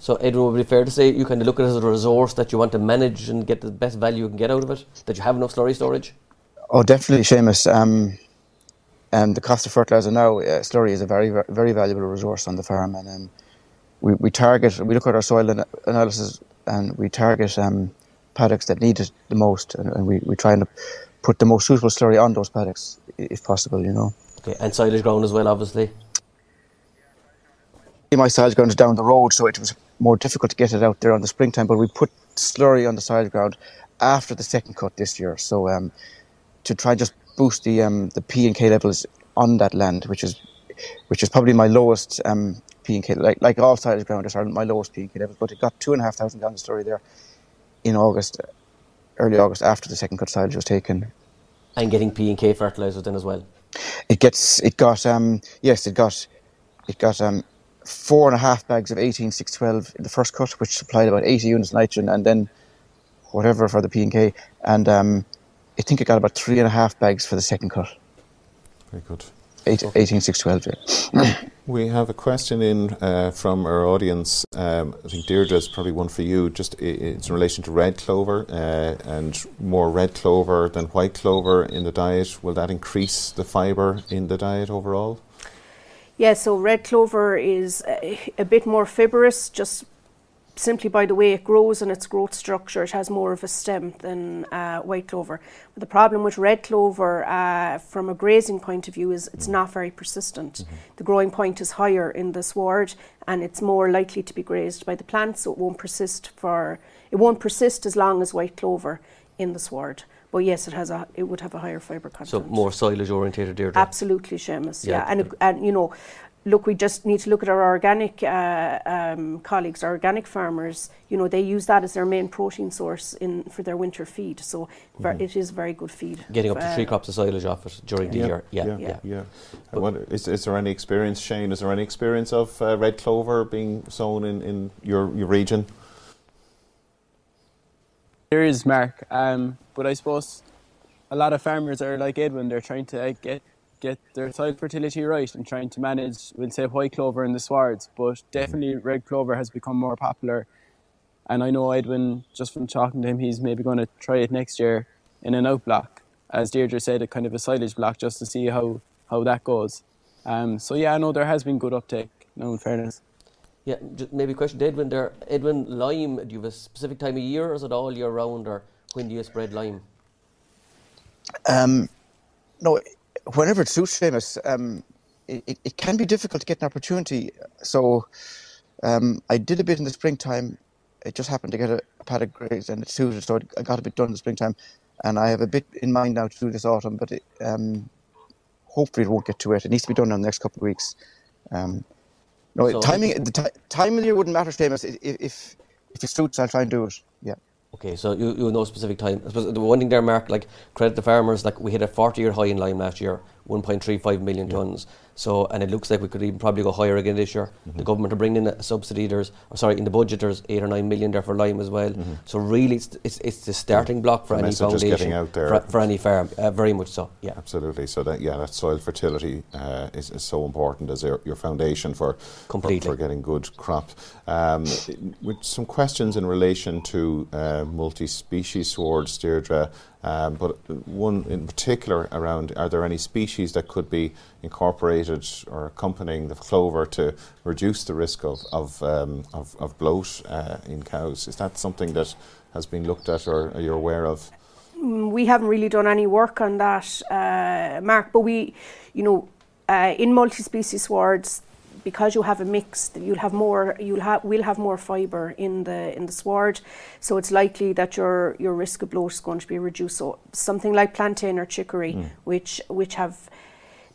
So, Edwin, would it be fair to say you kind of look at it as a resource that you want to manage and get the best value you can get out of it? That you have enough slurry storage? Oh, definitely, Seamus. Um, and the cost of fertiliser now, uh, slurry is a very, very valuable resource on the farm. And um, we, we target, we look at our soil an- analysis, and we target um, paddocks that need it the most. And, and we, we try and put the most suitable slurry on those paddocks, if possible, you know. Okay, and silage ground as well, obviously. My silage ground is down the road, so it was more difficult to get it out there on the springtime, but we put slurry on the silage ground after the second cut this year, so um, to try and just boost the um, the P and K levels on that land, which is which is probably my lowest um, P and K, like, like all silage grounders are my lowest P and K levels, but it got two and a half thousand gallons of slurry there in August, early August, after the second cut silage was taken. And getting P and K fertilisers then as well? It gets, it got, um, yes, it got, it got, um, four and a half bags of eighteen six twelve in the first cut, which supplied about eighty units of nitrogen, and then whatever for the P and K, and um, I think it got about three and a half bags for the second cut. Very good. Eight, okay. eighteen six twelve, yeah. We have a question in uh, from our audience. Um, I think Deirdre is probably one for you. Just it's in relation to red clover uh, and more red clover than white clover in the diet. Will that increase the fibre in the diet overall? Yeah, so red clover is a, a bit more fibrous, just simply by the way it grows and its growth structure. It has more of a stem than uh, white clover. But the problem with red clover, uh, from a grazing point of view, is it's not very persistent. Mm-hmm. The growing point is higher in the sward, and it's more likely to be grazed by the plant, so it won't persist for it won't persist as long as white clover in the sward. But yes, it has a. It would have a higher fibre content. So more silage orientated, Deirdre. Absolutely, Seamus. Yeah, yeah. And, and you know, look, we just need to look at our organic uh, um, colleagues, our organic farmers. You know, they use that as their main protein source in for their winter feed. So mm-hmm. it is very good feed. Getting up uh, to three crops of silage off it during yeah. the year. Yeah, yeah, yeah. yeah. yeah. I wonder, is, is there any experience, Shane? Is there any experience of uh, red clover being sown in, in your, your region? There is, Mark. Um, but I suppose a lot of farmers are like Edwin. They're trying to uh, get. get their soil fertility right and trying to manage, we'll say, white clover in the swards, but definitely red clover has become more popular. And I know Edwin, just from talking to him, he's maybe going to try it next year in an out block, as Deirdre said, a kind of a silage block, just to see how, how that goes. Um, so yeah, I know there has been good uptake, no, in fairness. Yeah, maybe a question to Edwin there. Edwin, lime, do you have a specific time of year, or is it all year round, or when do you spread lime? Um, no, whenever it suits, Seamus, um, it, it can be difficult to get an opportunity. So um, I did a bit in the springtime. It just happened to get a, a pad of grapes and it suited, so I got a bit done in the springtime. And I have a bit in mind now to do this autumn, but it, um, hopefully it won't get too wet. It needs to be done in the next couple of weeks. Um, no, so timing, the time of the year wouldn't matter, Seamus. If, if it suits, I'll try and do it, yeah. Okay, so you, you know specific time. I suppose the one thing there, Mark, like credit the farmers, like we hit a forty-year high in lime last year, one point three five million yeah. tonnes. So, and it looks like we could even probably go higher again this year. Mm-hmm. The government are bringing in a subsidy, there's, or sorry, in the budget there's eight or nine million there for lime as well. Mm-hmm. So really, it's it's, it's the starting block for the any foundation, getting out there. For, for any farm, uh, very much so. Yeah, absolutely. So that yeah, that soil fertility uh, is, is so important as your, your foundation for completely for, for getting good crop. Um, with some questions in relation to uh, multi-species swards, Deirdre. Um, but one in particular around, are there any species that could be incorporated or accompanying the clover to reduce the risk of, of, um, of, of bloat uh, in cows? Is that something that has been looked at or are you aware of? We haven't really done any work on that, uh, Mark, but we, you know, uh, in multi-species swards, because you have a mix, you'll have more. You'll have will have more fibre in the in the sward, so it's likely that your your risk of bloat is going to be reduced. So something like plantain or chicory, mm. which which have,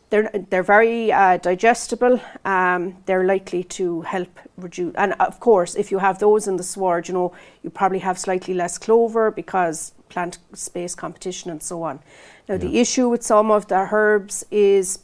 they're they're very uh, digestible. Um, they're likely to help reduce. And of course, if you have those in the sward, you know you probably have slightly less clover because plant space competition and so on. Now yeah. the issue with some of the herbs is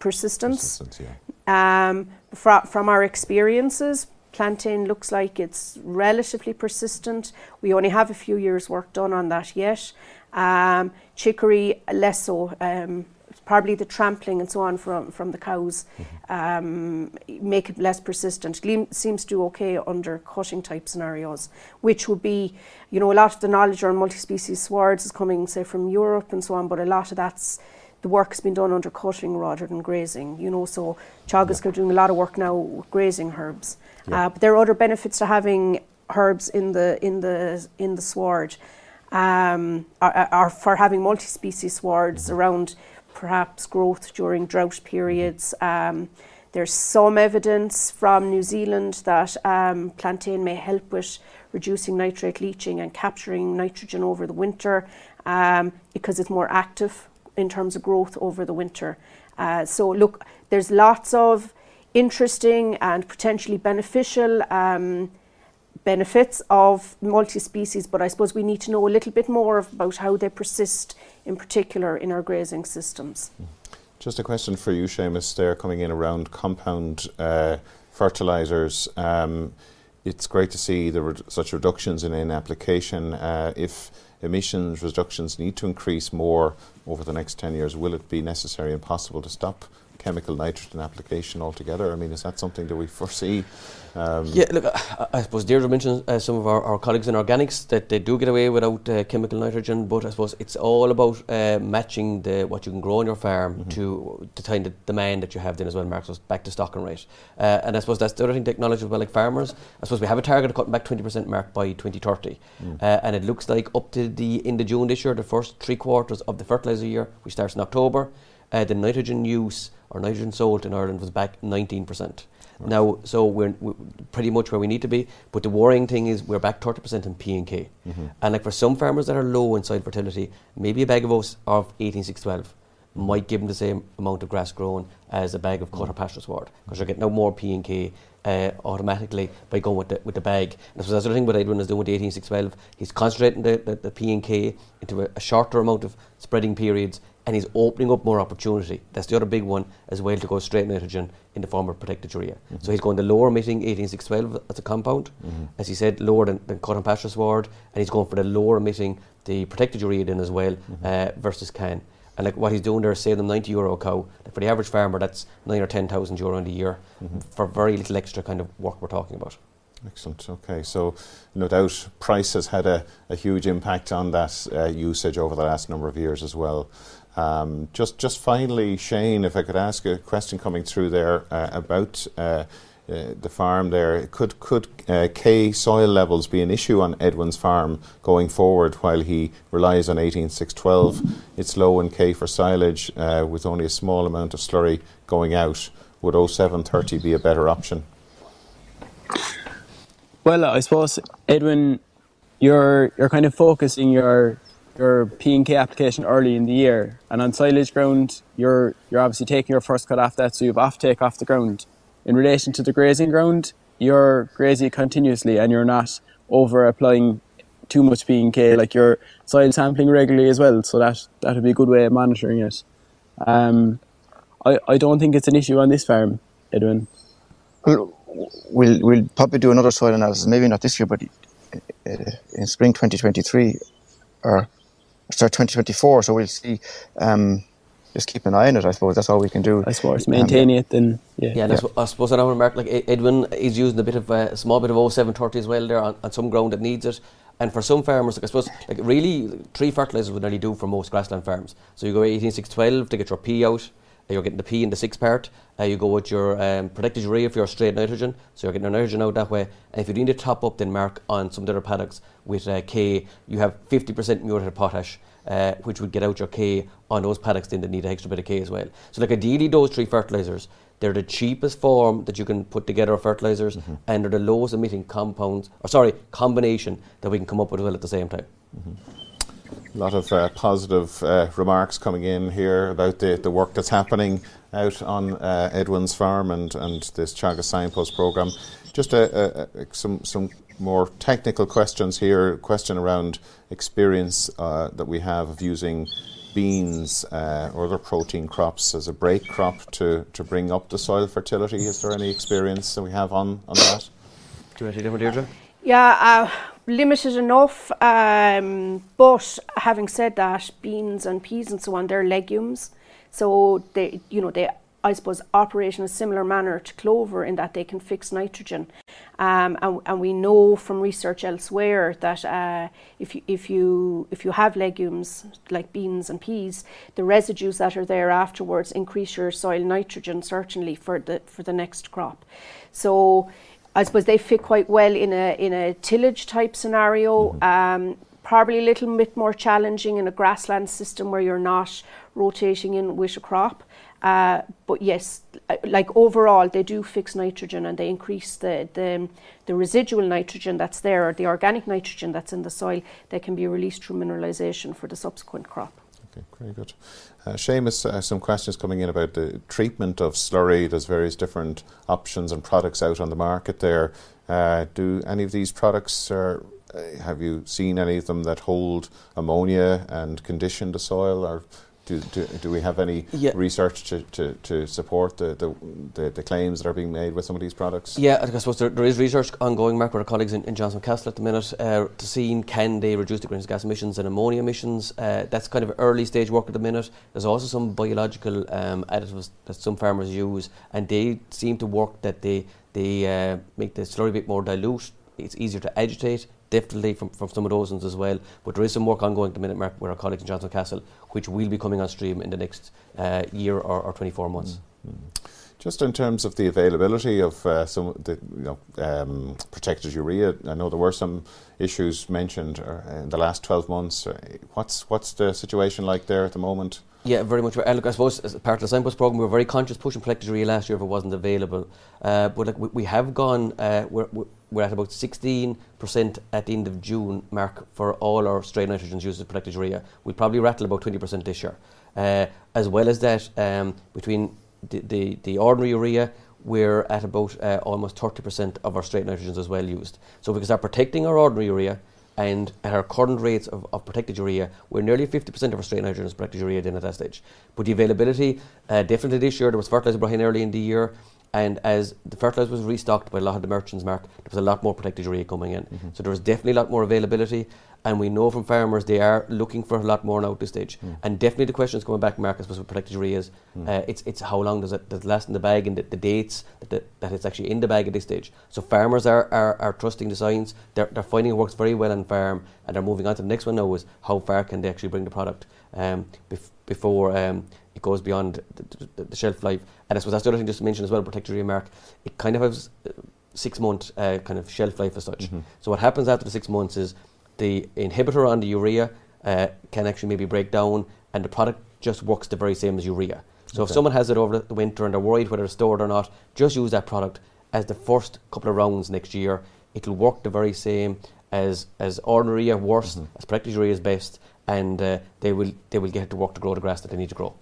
persistence. persistence yeah. Um, fra from our experiences, plantain looks like it's relatively persistent. We only have a few years' work done on that yet. Um, chicory, less so. Um, probably the trampling and so on from, from the cows um, make it less persistent. Gleam seems to do okay under cutting type scenarios, which would be, you know, a lot of the knowledge on multi-species swards is coming, say, from Europe and so on, but a lot of that's the work's been done under cutting rather than grazing, you know, so Teagasc yeah. are doing a lot of work now with grazing herbs. Yeah. Uh, but there are other benefits to having herbs in the in the in the sward, um, are, are for having multi-species swards mm-hmm. around perhaps growth during drought periods. Um, there's some evidence from New Zealand that um, plantain may help with reducing nitrate leaching and capturing nitrogen over the winter um, because it's more active in terms of growth over the winter. Uh, so look, there's lots of interesting and potentially beneficial um, benefits of multi-species, but I suppose we need to know a little bit more about how they persist in particular in our grazing systems. Just a question for you, Seamus, there coming in around compound uh, fertilisers. Um, it's great to see the re- such reductions in, in application. Uh, if emissions reductions need to increase more over the next ten years, will it be necessary and possible to stop chemical nitrogen application altogether? I mean, is that something that we foresee? Um, yeah, look, I, I suppose Deirdre mentioned uh, some of our, our colleagues in organics that they do get away without uh, chemical nitrogen, but I suppose it's all about uh, matching the what you can grow on your farm mm-hmm. to the kind of demand that you have then as well, Mark, so back to stocking rate. Uh, and I suppose that's the other thing to acknowledge as well, like farmers, I suppose we have a target of cutting back twenty percent, Mark, by twenty thirty. Mm. Uh, and it looks like up to the end of June this year, the first three quarters of the fertiliser year, which starts in October, uh, the nitrogen use or nitrogen sold in Ireland was back nineteen percent. Now, so we're, we're pretty much where we need to be, but the worrying thing is we're back thirty percent in P and K. Mm-hmm. And like for some farmers that are low in soil fertility, maybe a bag of oats of eighteen six twelve might give them the same amount of grass grown as a bag of cut or pasture sward, because you're getting out more P and K uh, automatically by going with the, with the bag. And so that's the thing what Edwin is doing with the eighteen six twelve. He's concentrating the, the, the P and K into a, a shorter amount of spreading periods, and he's opening up more opportunity. That's the other big one as well, to go straight nitrogen in the form of protected urea. Mm-hmm. So he's going to lower emitting eighteen six twelve as a compound, mm-hmm. as he said, lower than, than cut and pasture sward, and he's going for the lower emitting, the protected urea then as well, mm-hmm. uh, versus can. And like what he's doing there is saving them ninety euro a cow. Like for the average farmer, that's nine or ten thousand euro in the year, mm-hmm. for very little extra kind of work we're talking about. Excellent. Okay, so no doubt price has had a, a huge impact on that uh, usage over the last number of years as well. Um, just, just finally, Shane, if I could ask a question coming through there uh, about uh, uh, the farm there. Could could uh, K soil levels be an issue on Edwin's farm going forward while he relies on eighteen six twelve? It's low in K for silage uh, with only a small amount of slurry going out. Would oh seven thirty be a better option? Well, I suppose, Edwin, you're you're kind of focusing your your P and K application early in the year, and on silage ground, you're you're obviously taking your first cut off that, so you have offtake off the ground. In relation to the grazing ground, you're grazing continuously, and you're not over applying too much P and K. Like you're soil sampling regularly as well, so that that would be a good way of monitoring it. Um, I I don't think it's an issue on this farm, Edwin. Hello. We'll, we'll probably do another soil analysis, maybe not this year, but in spring twenty twenty-three or start twenty twenty-four, so we'll see. Um, just keep an eye on it, I suppose. That's all we can do. I suppose, maintain um, it. Then, yeah, yeah, and yeah. I, su- I suppose another remark, like Edwin is using a bit of a small bit of oh seven thirty as well there on, on some ground that needs it. And for some farmers, like I suppose, like really, three fertilisers would nearly do for most grassland farms. So you go eighteen six twelve to get your pea out. You're getting the P in the sixth part. Uh, you go with your um, protected urea if you're straight nitrogen, so you're getting your nitrogen out that way. And if you need to top up, then Mark, on some of the other paddocks with uh, K, you have fifty percent muriated potash, uh, which would get out your K on those paddocks then that need an extra bit of K as well. So like ideally those three fertilisers, they're the cheapest form that you can put together of fertilisers, mm-hmm. and they're the lowest emitting compounds, or sorry, combination that we can come up with as well at the same time. Mm-hmm. A lot of uh, positive uh, remarks coming in here about the, the work that's happening out on uh, Edwin's farm and, and this Teagasc Signpost programme. Just a, a, a, some some more technical questions here. Question around experience uh, that we have of using beans uh, or other protein crops as a break crop to, to bring up the soil fertility. Is there any experience that we have on, on that? Do you want to take that, Deirdre? Yeah, uh, limited enough, um, but having said that, beans and peas and so on, they're legumes, so they, you know, they, I suppose, operate in a similar manner to clover in that they can fix nitrogen, um, and, and we know from research elsewhere that uh, if you if you if you have legumes like beans and peas, the residues that are there afterwards increase your soil nitrogen certainly for the for the next crop, so. I suppose they fit quite well in a in a tillage type scenario. Um, probably a little bit more challenging in a grassland system where you're not rotating in with a crop. Uh, but yes, like overall, they do fix nitrogen and they increase the, the the residual nitrogen that's there, or the organic nitrogen that's in the soil that can be released through mineralization for the subsequent crop. Okay, very good. Uh, Seamus, uh, some questions coming in about the treatment of slurry. There's various different options and products out on the market there. Uh, do any of these products, or uh, have you seen any of them that hold ammonia and condition the soil, or do do, do we have any yeah. research to, to, to support the, the, the, the claims that are being made with some of these products? Yeah, I, think I suppose there, there is research ongoing, Mark, with our colleagues in, in Johnstown Castle at the minute, uh, to see can they reduce the greenhouse gas emissions and ammonia emissions. Uh, that's kind of early stage work at the minute. There's also some biological um, additives that some farmers use, and they seem to work that they, they uh, make the slurry a bit more dilute. It's easier to agitate, definitely from, from some of those ones as well. But there is some work ongoing at the minute, Mark, with our colleagues in Johnstown Castle, which will be coming on stream in the next uh, year or, or twenty-four months. Mm-hmm. Just in terms of the availability of uh, some of the you know, um, protected urea, I know there were some issues mentioned in the last twelve months. What's what's the situation like there at the moment? Yeah, very much. Uh, look, I suppose as part of the Signpost programme, we were very conscious pushing protected urea last year if it wasn't available. Uh, but like we, we have gone, uh, we're, we're at about sixteen percent at the end of June, Mark, for all our straight nitrogens used as protected urea. We'll probably rattle about twenty percent this year. Uh, as well as that, um, between the, the, the ordinary urea, we're at about uh, almost thirty percent of our straight nitrogens as well used. So because they're protecting our ordinary urea, and at our current rates of, of protected urea, we're nearly fifty percent of our straight nitrogen is protected urea then at that stage. But the availability, uh, definitely this year, there was fertiliser brought in early in the year, and as the fertiliser was restocked by a lot of the merchants, Mark, there was a lot more protected urea coming in. Mm-hmm. So there was definitely a lot more availability, and we know from farmers they are looking for a lot more now at this stage. Mm. And definitely the questions coming back, Mark, I suppose, with protected urea is, mm. uh, it's, it's how long does it, does it last in the bag, and the, the dates that, the, that it's actually in the bag at this stage. So farmers are, are, are trusting the science, they're, they're finding it works very well on farm, and they're moving on to the next one now, is how far can they actually bring the product um, bef before um, it goes beyond the, the, the shelf life. And I suppose that's the other thing just to mention as well, protected urea, Mark, it kind of has uh, six month uh, kind of shelf life as such. Mm-hmm. So what happens after the six months is the inhibitor on the urea uh, can actually maybe break down, and the product just works the very same as urea. So okay. if someone has it over the winter and they're worried whether it's stored or not, just use that product as the first couple of rounds next year. It'll work the very same as as ordinary urea, worse, mm-hmm. as protected urea is best, and uh, they will they will get it to work to grow the grass that they need to grow.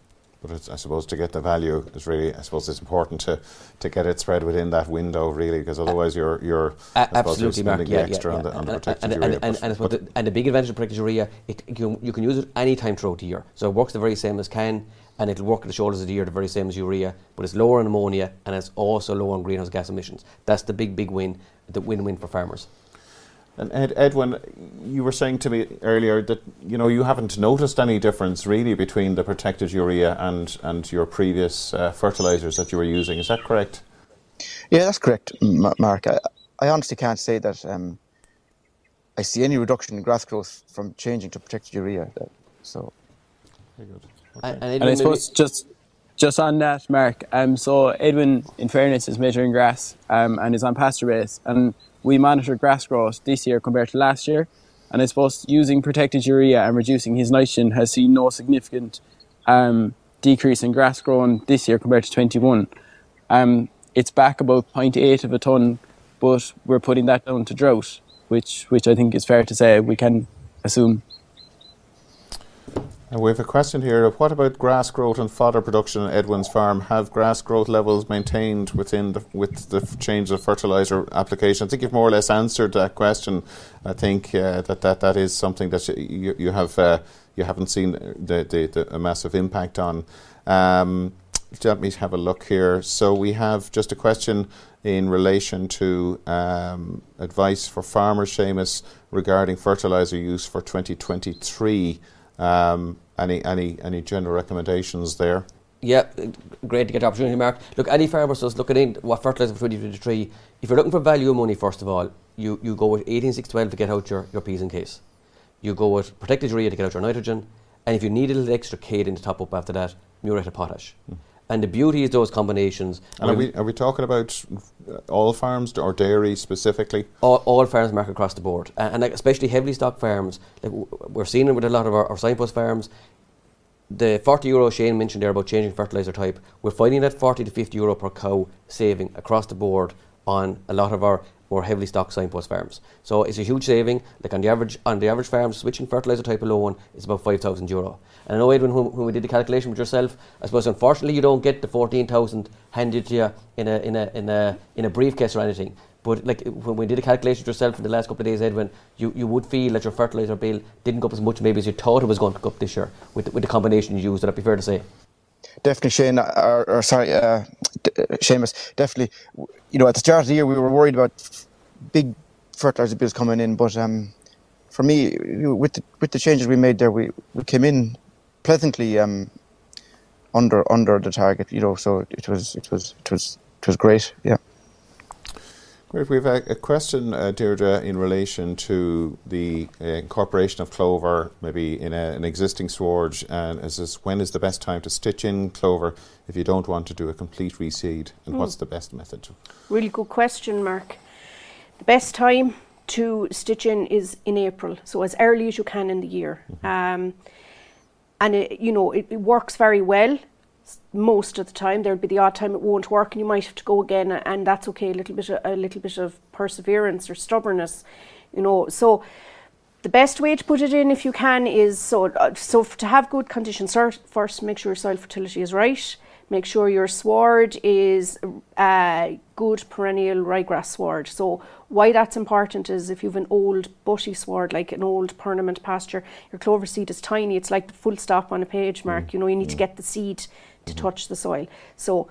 But it's, I suppose, to get the value is really, I suppose it's important to, to get it spread within that window, really, because otherwise uh, you're, you're, uh, absolutely, you're spending Mark, yeah, the extra yeah, yeah. on the, on and the protected and urea. And, and, and, the, and the big advantage of protected urea, it, you, you can use it any time throughout the year. So it works the very same as can, and it'll work at the shoulders of the year the very same as urea, but it's lower on ammonia, and it's also low on greenhouse gas emissions. That's the big, big win, the win-win for farmers. And Ed, Edwin, you were saying to me earlier that, you know, you haven't noticed any difference really between the protected urea and, and your previous uh, fertilisers that you were using. Is that correct? Yeah, that's correct, Mark. I, I honestly can't say that um, I see any reduction in grass growth from changing to protected urea. So, very good. Okay. And, and, and I suppose just just on that, Mark. Um, so Edwin, in fairness, is measuring grass um, and is on pasture base, and we monitor grass growth this year compared to last year, and I suppose using protected urea and reducing his nitrogen has seen no significant um, decrease in grass grown this year compared to twenty-one. Um, it's back about zero point eight of a tonne, but we're putting that down to drought, which, which I think is fair to say we can assume. And we have a question here. What about grass growth and fodder production at Edwin's farm? Have grass growth levels maintained within the, with the change of fertiliser application? I think you've more or less answered that question. I think uh, that, that that is something that you, you, have, uh, you haven't seen the, the, the, a massive impact on. Um, let me have a look here. So we have just a question in relation to um, advice for farmers, Seamus, regarding fertiliser use for twenty twenty-three. Um, any any any general recommendations there? Yeah, great to get the opportunity, Mark. Look, any farmer that's looking in what fertiliser for twenty twenty-three, if you're looking for value of money, first of all, you, you go with eighteen six twelve to get out your, your peas and Ks. You go with protected urea to get out your nitrogen, and if you need a little extra K in to top up after that, muriate of potash. Mm. And the beauty is those combinations. And are we, are we talking about all farms or dairy specifically? All, all farms, Mark, across the board. Uh, and like especially heavily stocked farms. Like w we're seeing it with a lot of our, our signpost farms. The forty euro Shane mentioned there about changing fertiliser type. We're finding that forty to fifty euro per cow saving across the board on a lot of our more heavily stocked signpost farms. So it's a huge saving. Like on the average, on the average farm, switching fertiliser type alone is about five thousand euro. And I know, Edwin, when, when we did the calculation with yourself, I suppose unfortunately you don't get the fourteen thousand handed to you in a in a in a in a briefcase or anything. But like when we did the calculation with yourself in the last couple of days, Edwin, you, you would feel that your fertiliser bill didn't go up as much maybe as you thought it was going to go up this year with the, with the combination you used. Would that be fair to say? Definitely, Shane, or, or sorry, uh, Seamus, definitely, you know, at the start of the year we were worried about big fertiliser bills coming in, but um, for me, with the, with the changes we made there, we, we came in pleasantly um, under under the target, you know, so it was it was it was it was great, yeah. Great. We have a, a question, uh, Deirdre, in relation to the uh, incorporation of clover, maybe in a, an existing sward, and as is, when is the best time to stitch in clover if you don't want to do a complete reseed, and mm. what's the best method? Really good question, Mark. The best time to stitch in is in April, so as early as you can in the year. Mm-hmm. um, and it, you know, it, it works very well. Most of the time, there'll be the odd time it won't work, and you might have to go again, and that's okay. A little bit, of, a little bit of perseverance or stubbornness, you know. So, The best way to put it in, if you can, is so, uh, so f- to have good conditions, first make sure your soil fertility is right. Make sure your sward is uh, good perennial ryegrass sward. So why that's important is if you have an old butty sward, like an old permanent pasture, your clover seed is tiny. It's like the full stop on a page, Mark. Mm. You know, you need mm. to get the seed to mm-hmm. touch the soil. So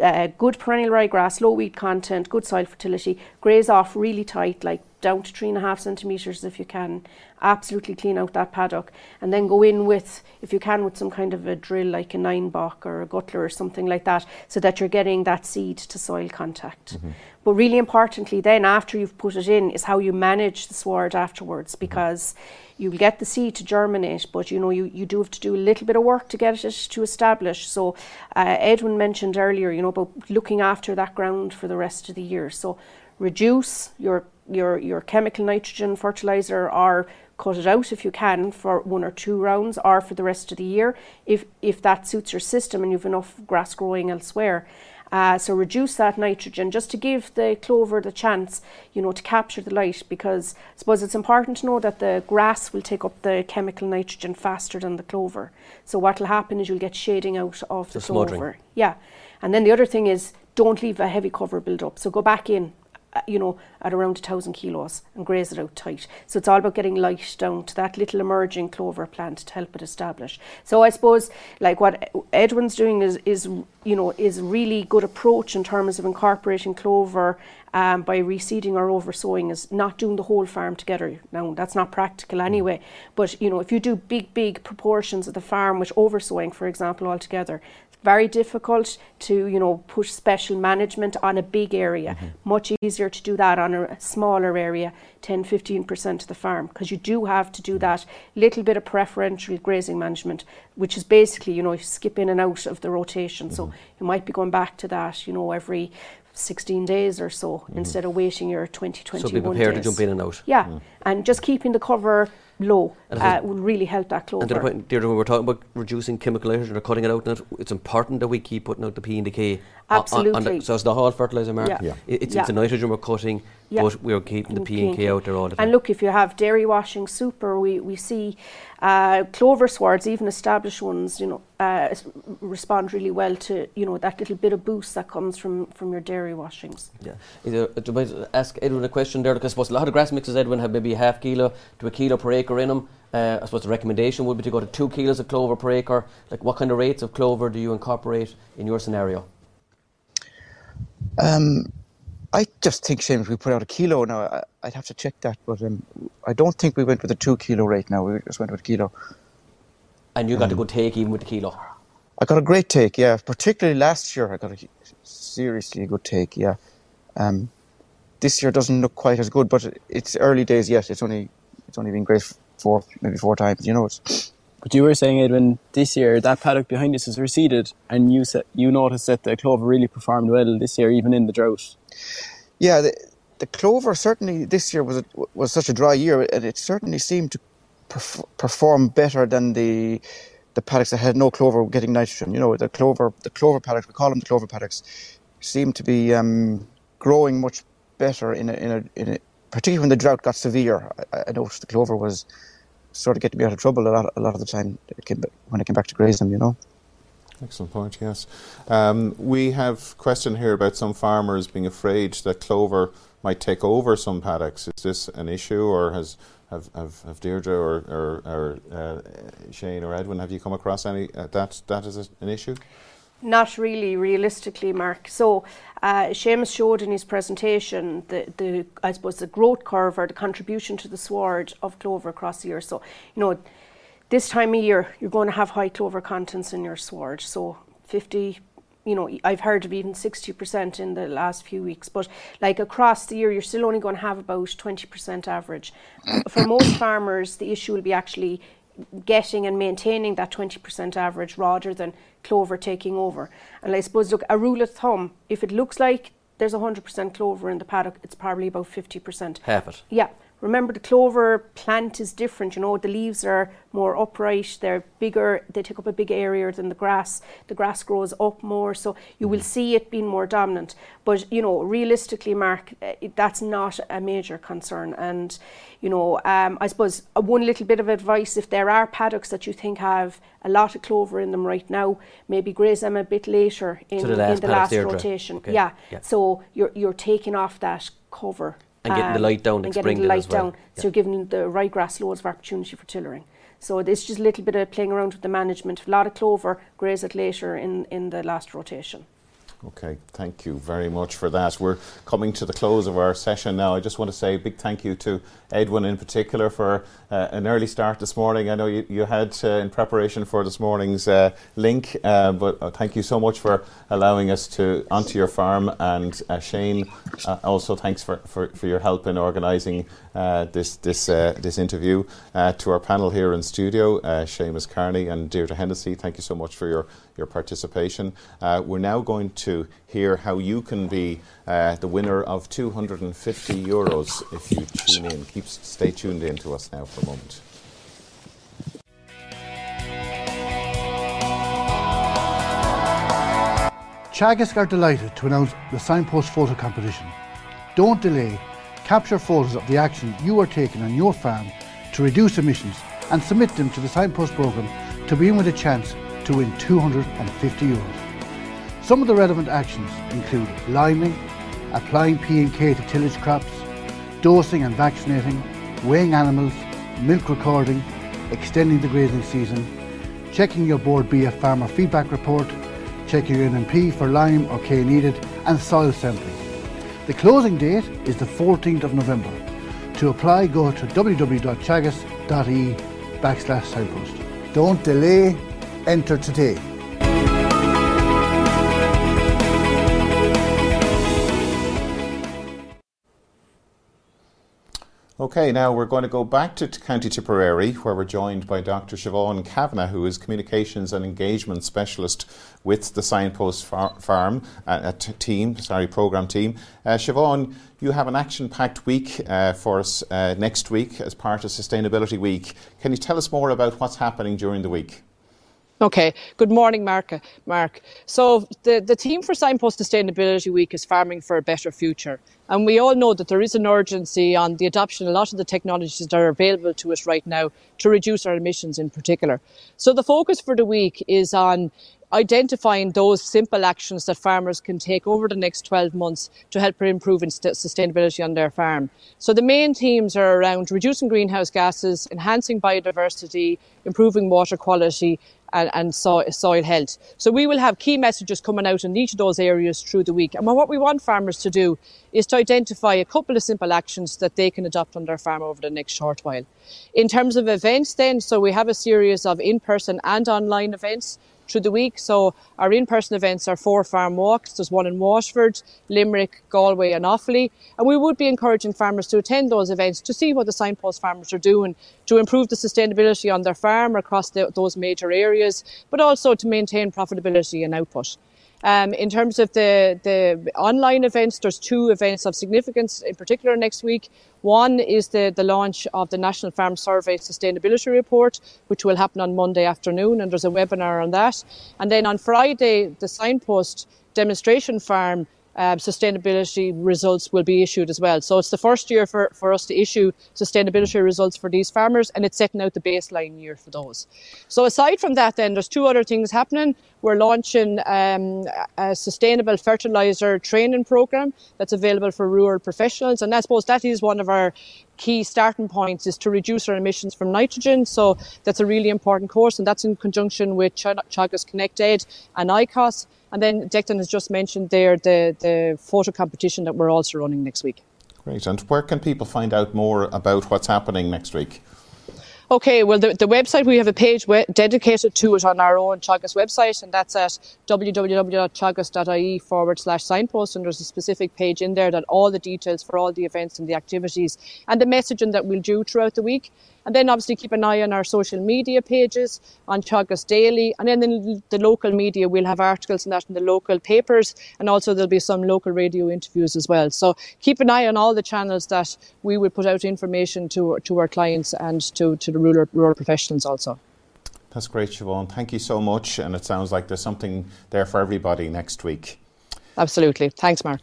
uh, good perennial ryegrass, low weed content, good soil fertility. Graze off really tight, like down to three and a half centimetres if you can. Absolutely clean out that paddock, and then go in with, if you can, with some kind of a drill like a nine bock or a guttler or something like that, so that you're getting that seed to soil contact. Mm-hmm. But really importantly then, after you've put it in, is how you manage the sward afterwards, because mm-hmm. you'll get the seed to germinate, but you know you, you do have to do a little bit of work to get it to establish. So uh, Edwin mentioned earlier, you know, about looking after that ground for the rest of the year. So reduce your Your, your chemical nitrogen fertilizer, or cut it out if you can for one or two rounds, or for the rest of the year if if that suits your system and you've enough grass growing elsewhere. Uh, so reduce that nitrogen just to give the clover the chance, you know, to capture the light, because I suppose it's important to know that the grass will take up the chemical nitrogen faster than the clover. So what will happen is you'll get shading out of the, the clover. Smothering. Yeah, and then the other thing is don't leave a heavy cover build up. So go back in, you know, at around a thousand kilos and graze it out tight. So it's all about getting light down to that little emerging clover plant to help it establish. So I suppose like what Edwin's doing is, is you know, is really good approach in terms of incorporating clover um, by reseeding or over sowing, is not doing the whole farm together. Now that's not practical anyway, but you know, if you do big, big proportions of the farm with over sowing, for example, altogether, very difficult to, you know, push special management on a big area. Mm-hmm. Much easier to do that on a smaller area, ten to fifteen percent of the farm, because you do have to do that little bit of preferential grazing management, which is basically, you know, you skip in and out of the rotation. Mm-hmm. So you might be going back to that, you know, every sixteen days or so, mm-hmm. instead of waiting your twenty, twenty-one days. So be prepared days. to jump in and out. Yeah, mm. and just keeping the cover low uh, will really help that clover. And to the point, Deirdre, when we were talking about reducing chemical nitrogen or cutting it out, and it, it's important that we keep putting out the P and the K. Absolutely. On, on the, so it's the whole fertiliser, Mark. Yeah. Yeah. It, it's, yeah. it's the nitrogen we're cutting, yeah. but we're keeping the P and K out there all the time. And look, if you have dairy washing super, we, we see uh, clover swards, even established ones, you know, uh, respond really well to, you know, that little bit of boost that comes from, from your dairy washings. Yeah. Either, uh, do I ask Edwin a question there? Because I suppose a lot of grass mixes, Edwin, have maybe half kilo to a kilo per acre in them. Uh, I suppose the recommendation would be to go to two kilos of clover per acre. Like, what kind of rates of clover do you incorporate in your scenario? Um, I just think, Seamus, we put out a kilo now. I, I'd have to check that, but um, I don't think we went with a two kilo rate now. We just went with a kilo. And you got um, a good take even with the kilo? I got a great take, yeah. Particularly last year, I got a seriously good take, yeah. Um, this year doesn't look quite as good, but it's early days yet. It's only... It's only been grazed four, maybe four times, you know. It's but you were saying, Edwin, this year that paddock behind us has receded, and you said you noticed that the clover really performed well this year, even in the drought. Yeah, the, the clover certainly this year was a, was such a dry year, and it certainly seemed to perf- perform better than the the paddocks that had no clover getting nitrogen. You know, the clover the clover paddocks, we call them the clover paddocks, seemed to be um, growing much better in a, in a in a. Particularly when the drought got severe. I, I noticed the clover was sort of getting me out of trouble a lot, a lot of the time it came, when I came back to graze them, you know. Excellent point, yes. Um, we have a question here about some farmers being afraid that clover might take over some paddocks. Is this an issue, or has have, have, have Deirdre or, or, or uh, Shane or Edwin, have you come across any uh, that that is a, an issue? Not really, realistically, Mark. So uh, Seamus showed in his presentation the, the, I suppose, the growth curve or the contribution to the sward of clover across the year. So, you know, this time of year, you're going to have high clover contents in your sward. So fifty, you know, I've heard of even sixty percent in the last few weeks. But like across the year, you're still only going to have about twenty percent average. For most farmers, the issue will be actually getting and maintaining that twenty percent average rather than clover taking over. And I suppose, look, a rule of thumb, if it looks like there's one hundred percent clover in the paddock, it's probably about fifty percent. Half it. Yeah, Remember, the clover plant is different, you know, the leaves are more upright, they're bigger, they take up a big area than the grass. The grass grows up more, so you will see it being more dominant. But, you know, realistically, Mark, uh, that's not a major concern. And, you know, um, I suppose uh, one little bit of advice, if there are paddocks that you think have a lot of clover in them right now, maybe graze them a bit later in, so the, last in the last rotation. Okay. Yeah. yeah, so you're, you're taking off that cover. And getting the light down and getting the light as well. down. Yeah. So you're giving the ryegrass loads of opportunity for tillering. So it's just a little bit of playing around with the management. A lot of clover, graze it later in, in the last rotation. Okay, thank you very much for that. We're coming to the close of our session now. I just want to say a big thank you to Edwin in particular for uh, an early start this morning. I know you, you had uh, in preparation for this morning's uh, link, uh, but uh, thank you so much for allowing us to onto your farm. And uh, Shane, uh, also thanks for, for, for your help in organising uh, this this uh, this interview. Uh, to our panel here in studio, uh, Seamus Kearney and Deirdre Hennessy, thank you so much for your, your participation. Uh, we're now going to to hear how you can be uh, the winner of two hundred fifty euros if you tune in. Keep stay tuned in to us now for a moment. Teagasc are delighted to announce the Signpost Photo Competition. Don't delay. Capture photos of the action you are taking on your farm to reduce emissions and submit them to the Signpost programme to be in with a chance to win two hundred fifty euros. Some of the relevant actions include liming, applying P and K to tillage crops, dosing and vaccinating, weighing animals, milk recording, extending the grazing season, checking your Board B F Farmer Feedback Report, checking your N M P for lime or K needed, and soil sampling. The closing date is the fourteenth of November. To apply, go to www.teagasc.ie backslash signpost. Don't delay, enter today. Okay, now we're going to go back to t- County Tipperary, where we're joined by Doctor Siobhan Kavanagh, who is Communications and Engagement Specialist with the Signpost far- Farm uh, uh, t- team, sorry, programme team. Uh, Siobhan, you have an action-packed week uh, for us uh, next week as part of Sustainability Week. Can you tell us more about what's happening during the week? Okay. Good morning, Mark. Mark. So the, the theme for Signpost Sustainability Week is farming for a better future. And we all know that there is an urgency on the adoption of a lot of the technologies that are available to us right now to reduce our emissions in particular. So the focus for the week is on identifying those simple actions that farmers can take over the next twelve months to help improve sustainability on their farm. So the main themes are around reducing greenhouse gases, enhancing biodiversity, improving water quality, and, and so, soil health. So we will have key messages coming out in each of those areas through the week. And what we want farmers to do is to identify a couple of simple actions that they can adopt on their farm over the next short while. In terms of events then, so we have a series of in-person and online events through the week. So our in-person events are four farm walks. There's one in Waterford, Limerick, Galway and Offaly. And we would be encouraging farmers to attend those events to see what the Signpost farmers are doing to improve the sustainability on their farm across the, those major areas, but also to maintain profitability and output. Um, in terms of the, the online events, there's two events of significance in particular next week. One is the, the launch of the National Farm Survey Sustainability Report, which will happen on Monday afternoon, and there's a webinar on that. And then on Friday, the Signpost Demonstration Farm Uh, sustainability results will be issued as well. So it's the first year for, for us to issue sustainability results for these farmers, and it's setting out the baseline year for those. So aside from that then, there's two other things happening. We're launching um, a sustainable fertiliser training programme that's available for rural professionals, and I suppose that is one of our key starting points, is to reduce our emissions from nitrogen. So that's a really important course, and that's in conjunction with Teagasc Connected and I C O S. And then Declan has just mentioned there the, the photo competition that we're also running next week. Great. And where can people find out more about what's happening next week? Okay, well, the, the website, we have a page we- dedicated to it on our own Teagasc website, and that's at www.teagasc.ie forward slash signpost, and there's a specific page in there that all the details for all the events and the activities and the messaging that we'll do throughout the week. And then obviously keep an eye on our social media pages, on Teagasc Daily, and then in the local media we'll have articles and that in the local papers, and also there'll be some local radio interviews as well. So keep an eye on all the channels that we will put out information to to our clients and to, to the rural, rural professionals also. That's great, Siobhan. Thank you so much, and it sounds like there's something there for everybody next week. Absolutely. Thanks, Mark.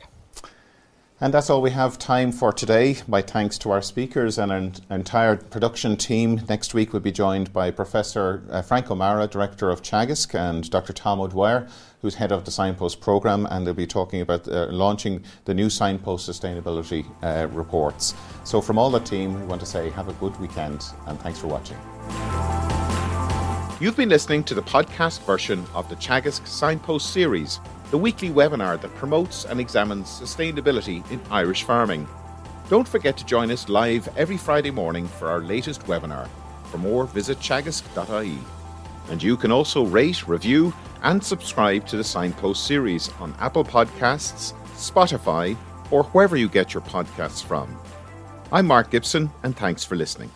And that's all we have time for today. My thanks to our speakers and our entire production team. Next week we'll be joined by Professor uh, Frank O'Mara, Director of Teagasc, and Doctor Tom O'Dwyer, who's Head of the Signpost Programme, and they'll be talking about uh, launching the new Signpost Sustainability uh, Reports. So from all the team, we want to say have a good weekend, and thanks for watching. You've been listening to the podcast version of the Teagasc Signpost series, the weekly webinar that promotes and examines sustainability in Irish farming. Don't forget to join us live every Friday morning for our latest webinar. For more, visit teagasc dot I E. And you can also rate, review and subscribe to the Signpost series on Apple Podcasts, Spotify or wherever you get your podcasts from. I'm Mark Gibson, and thanks for listening.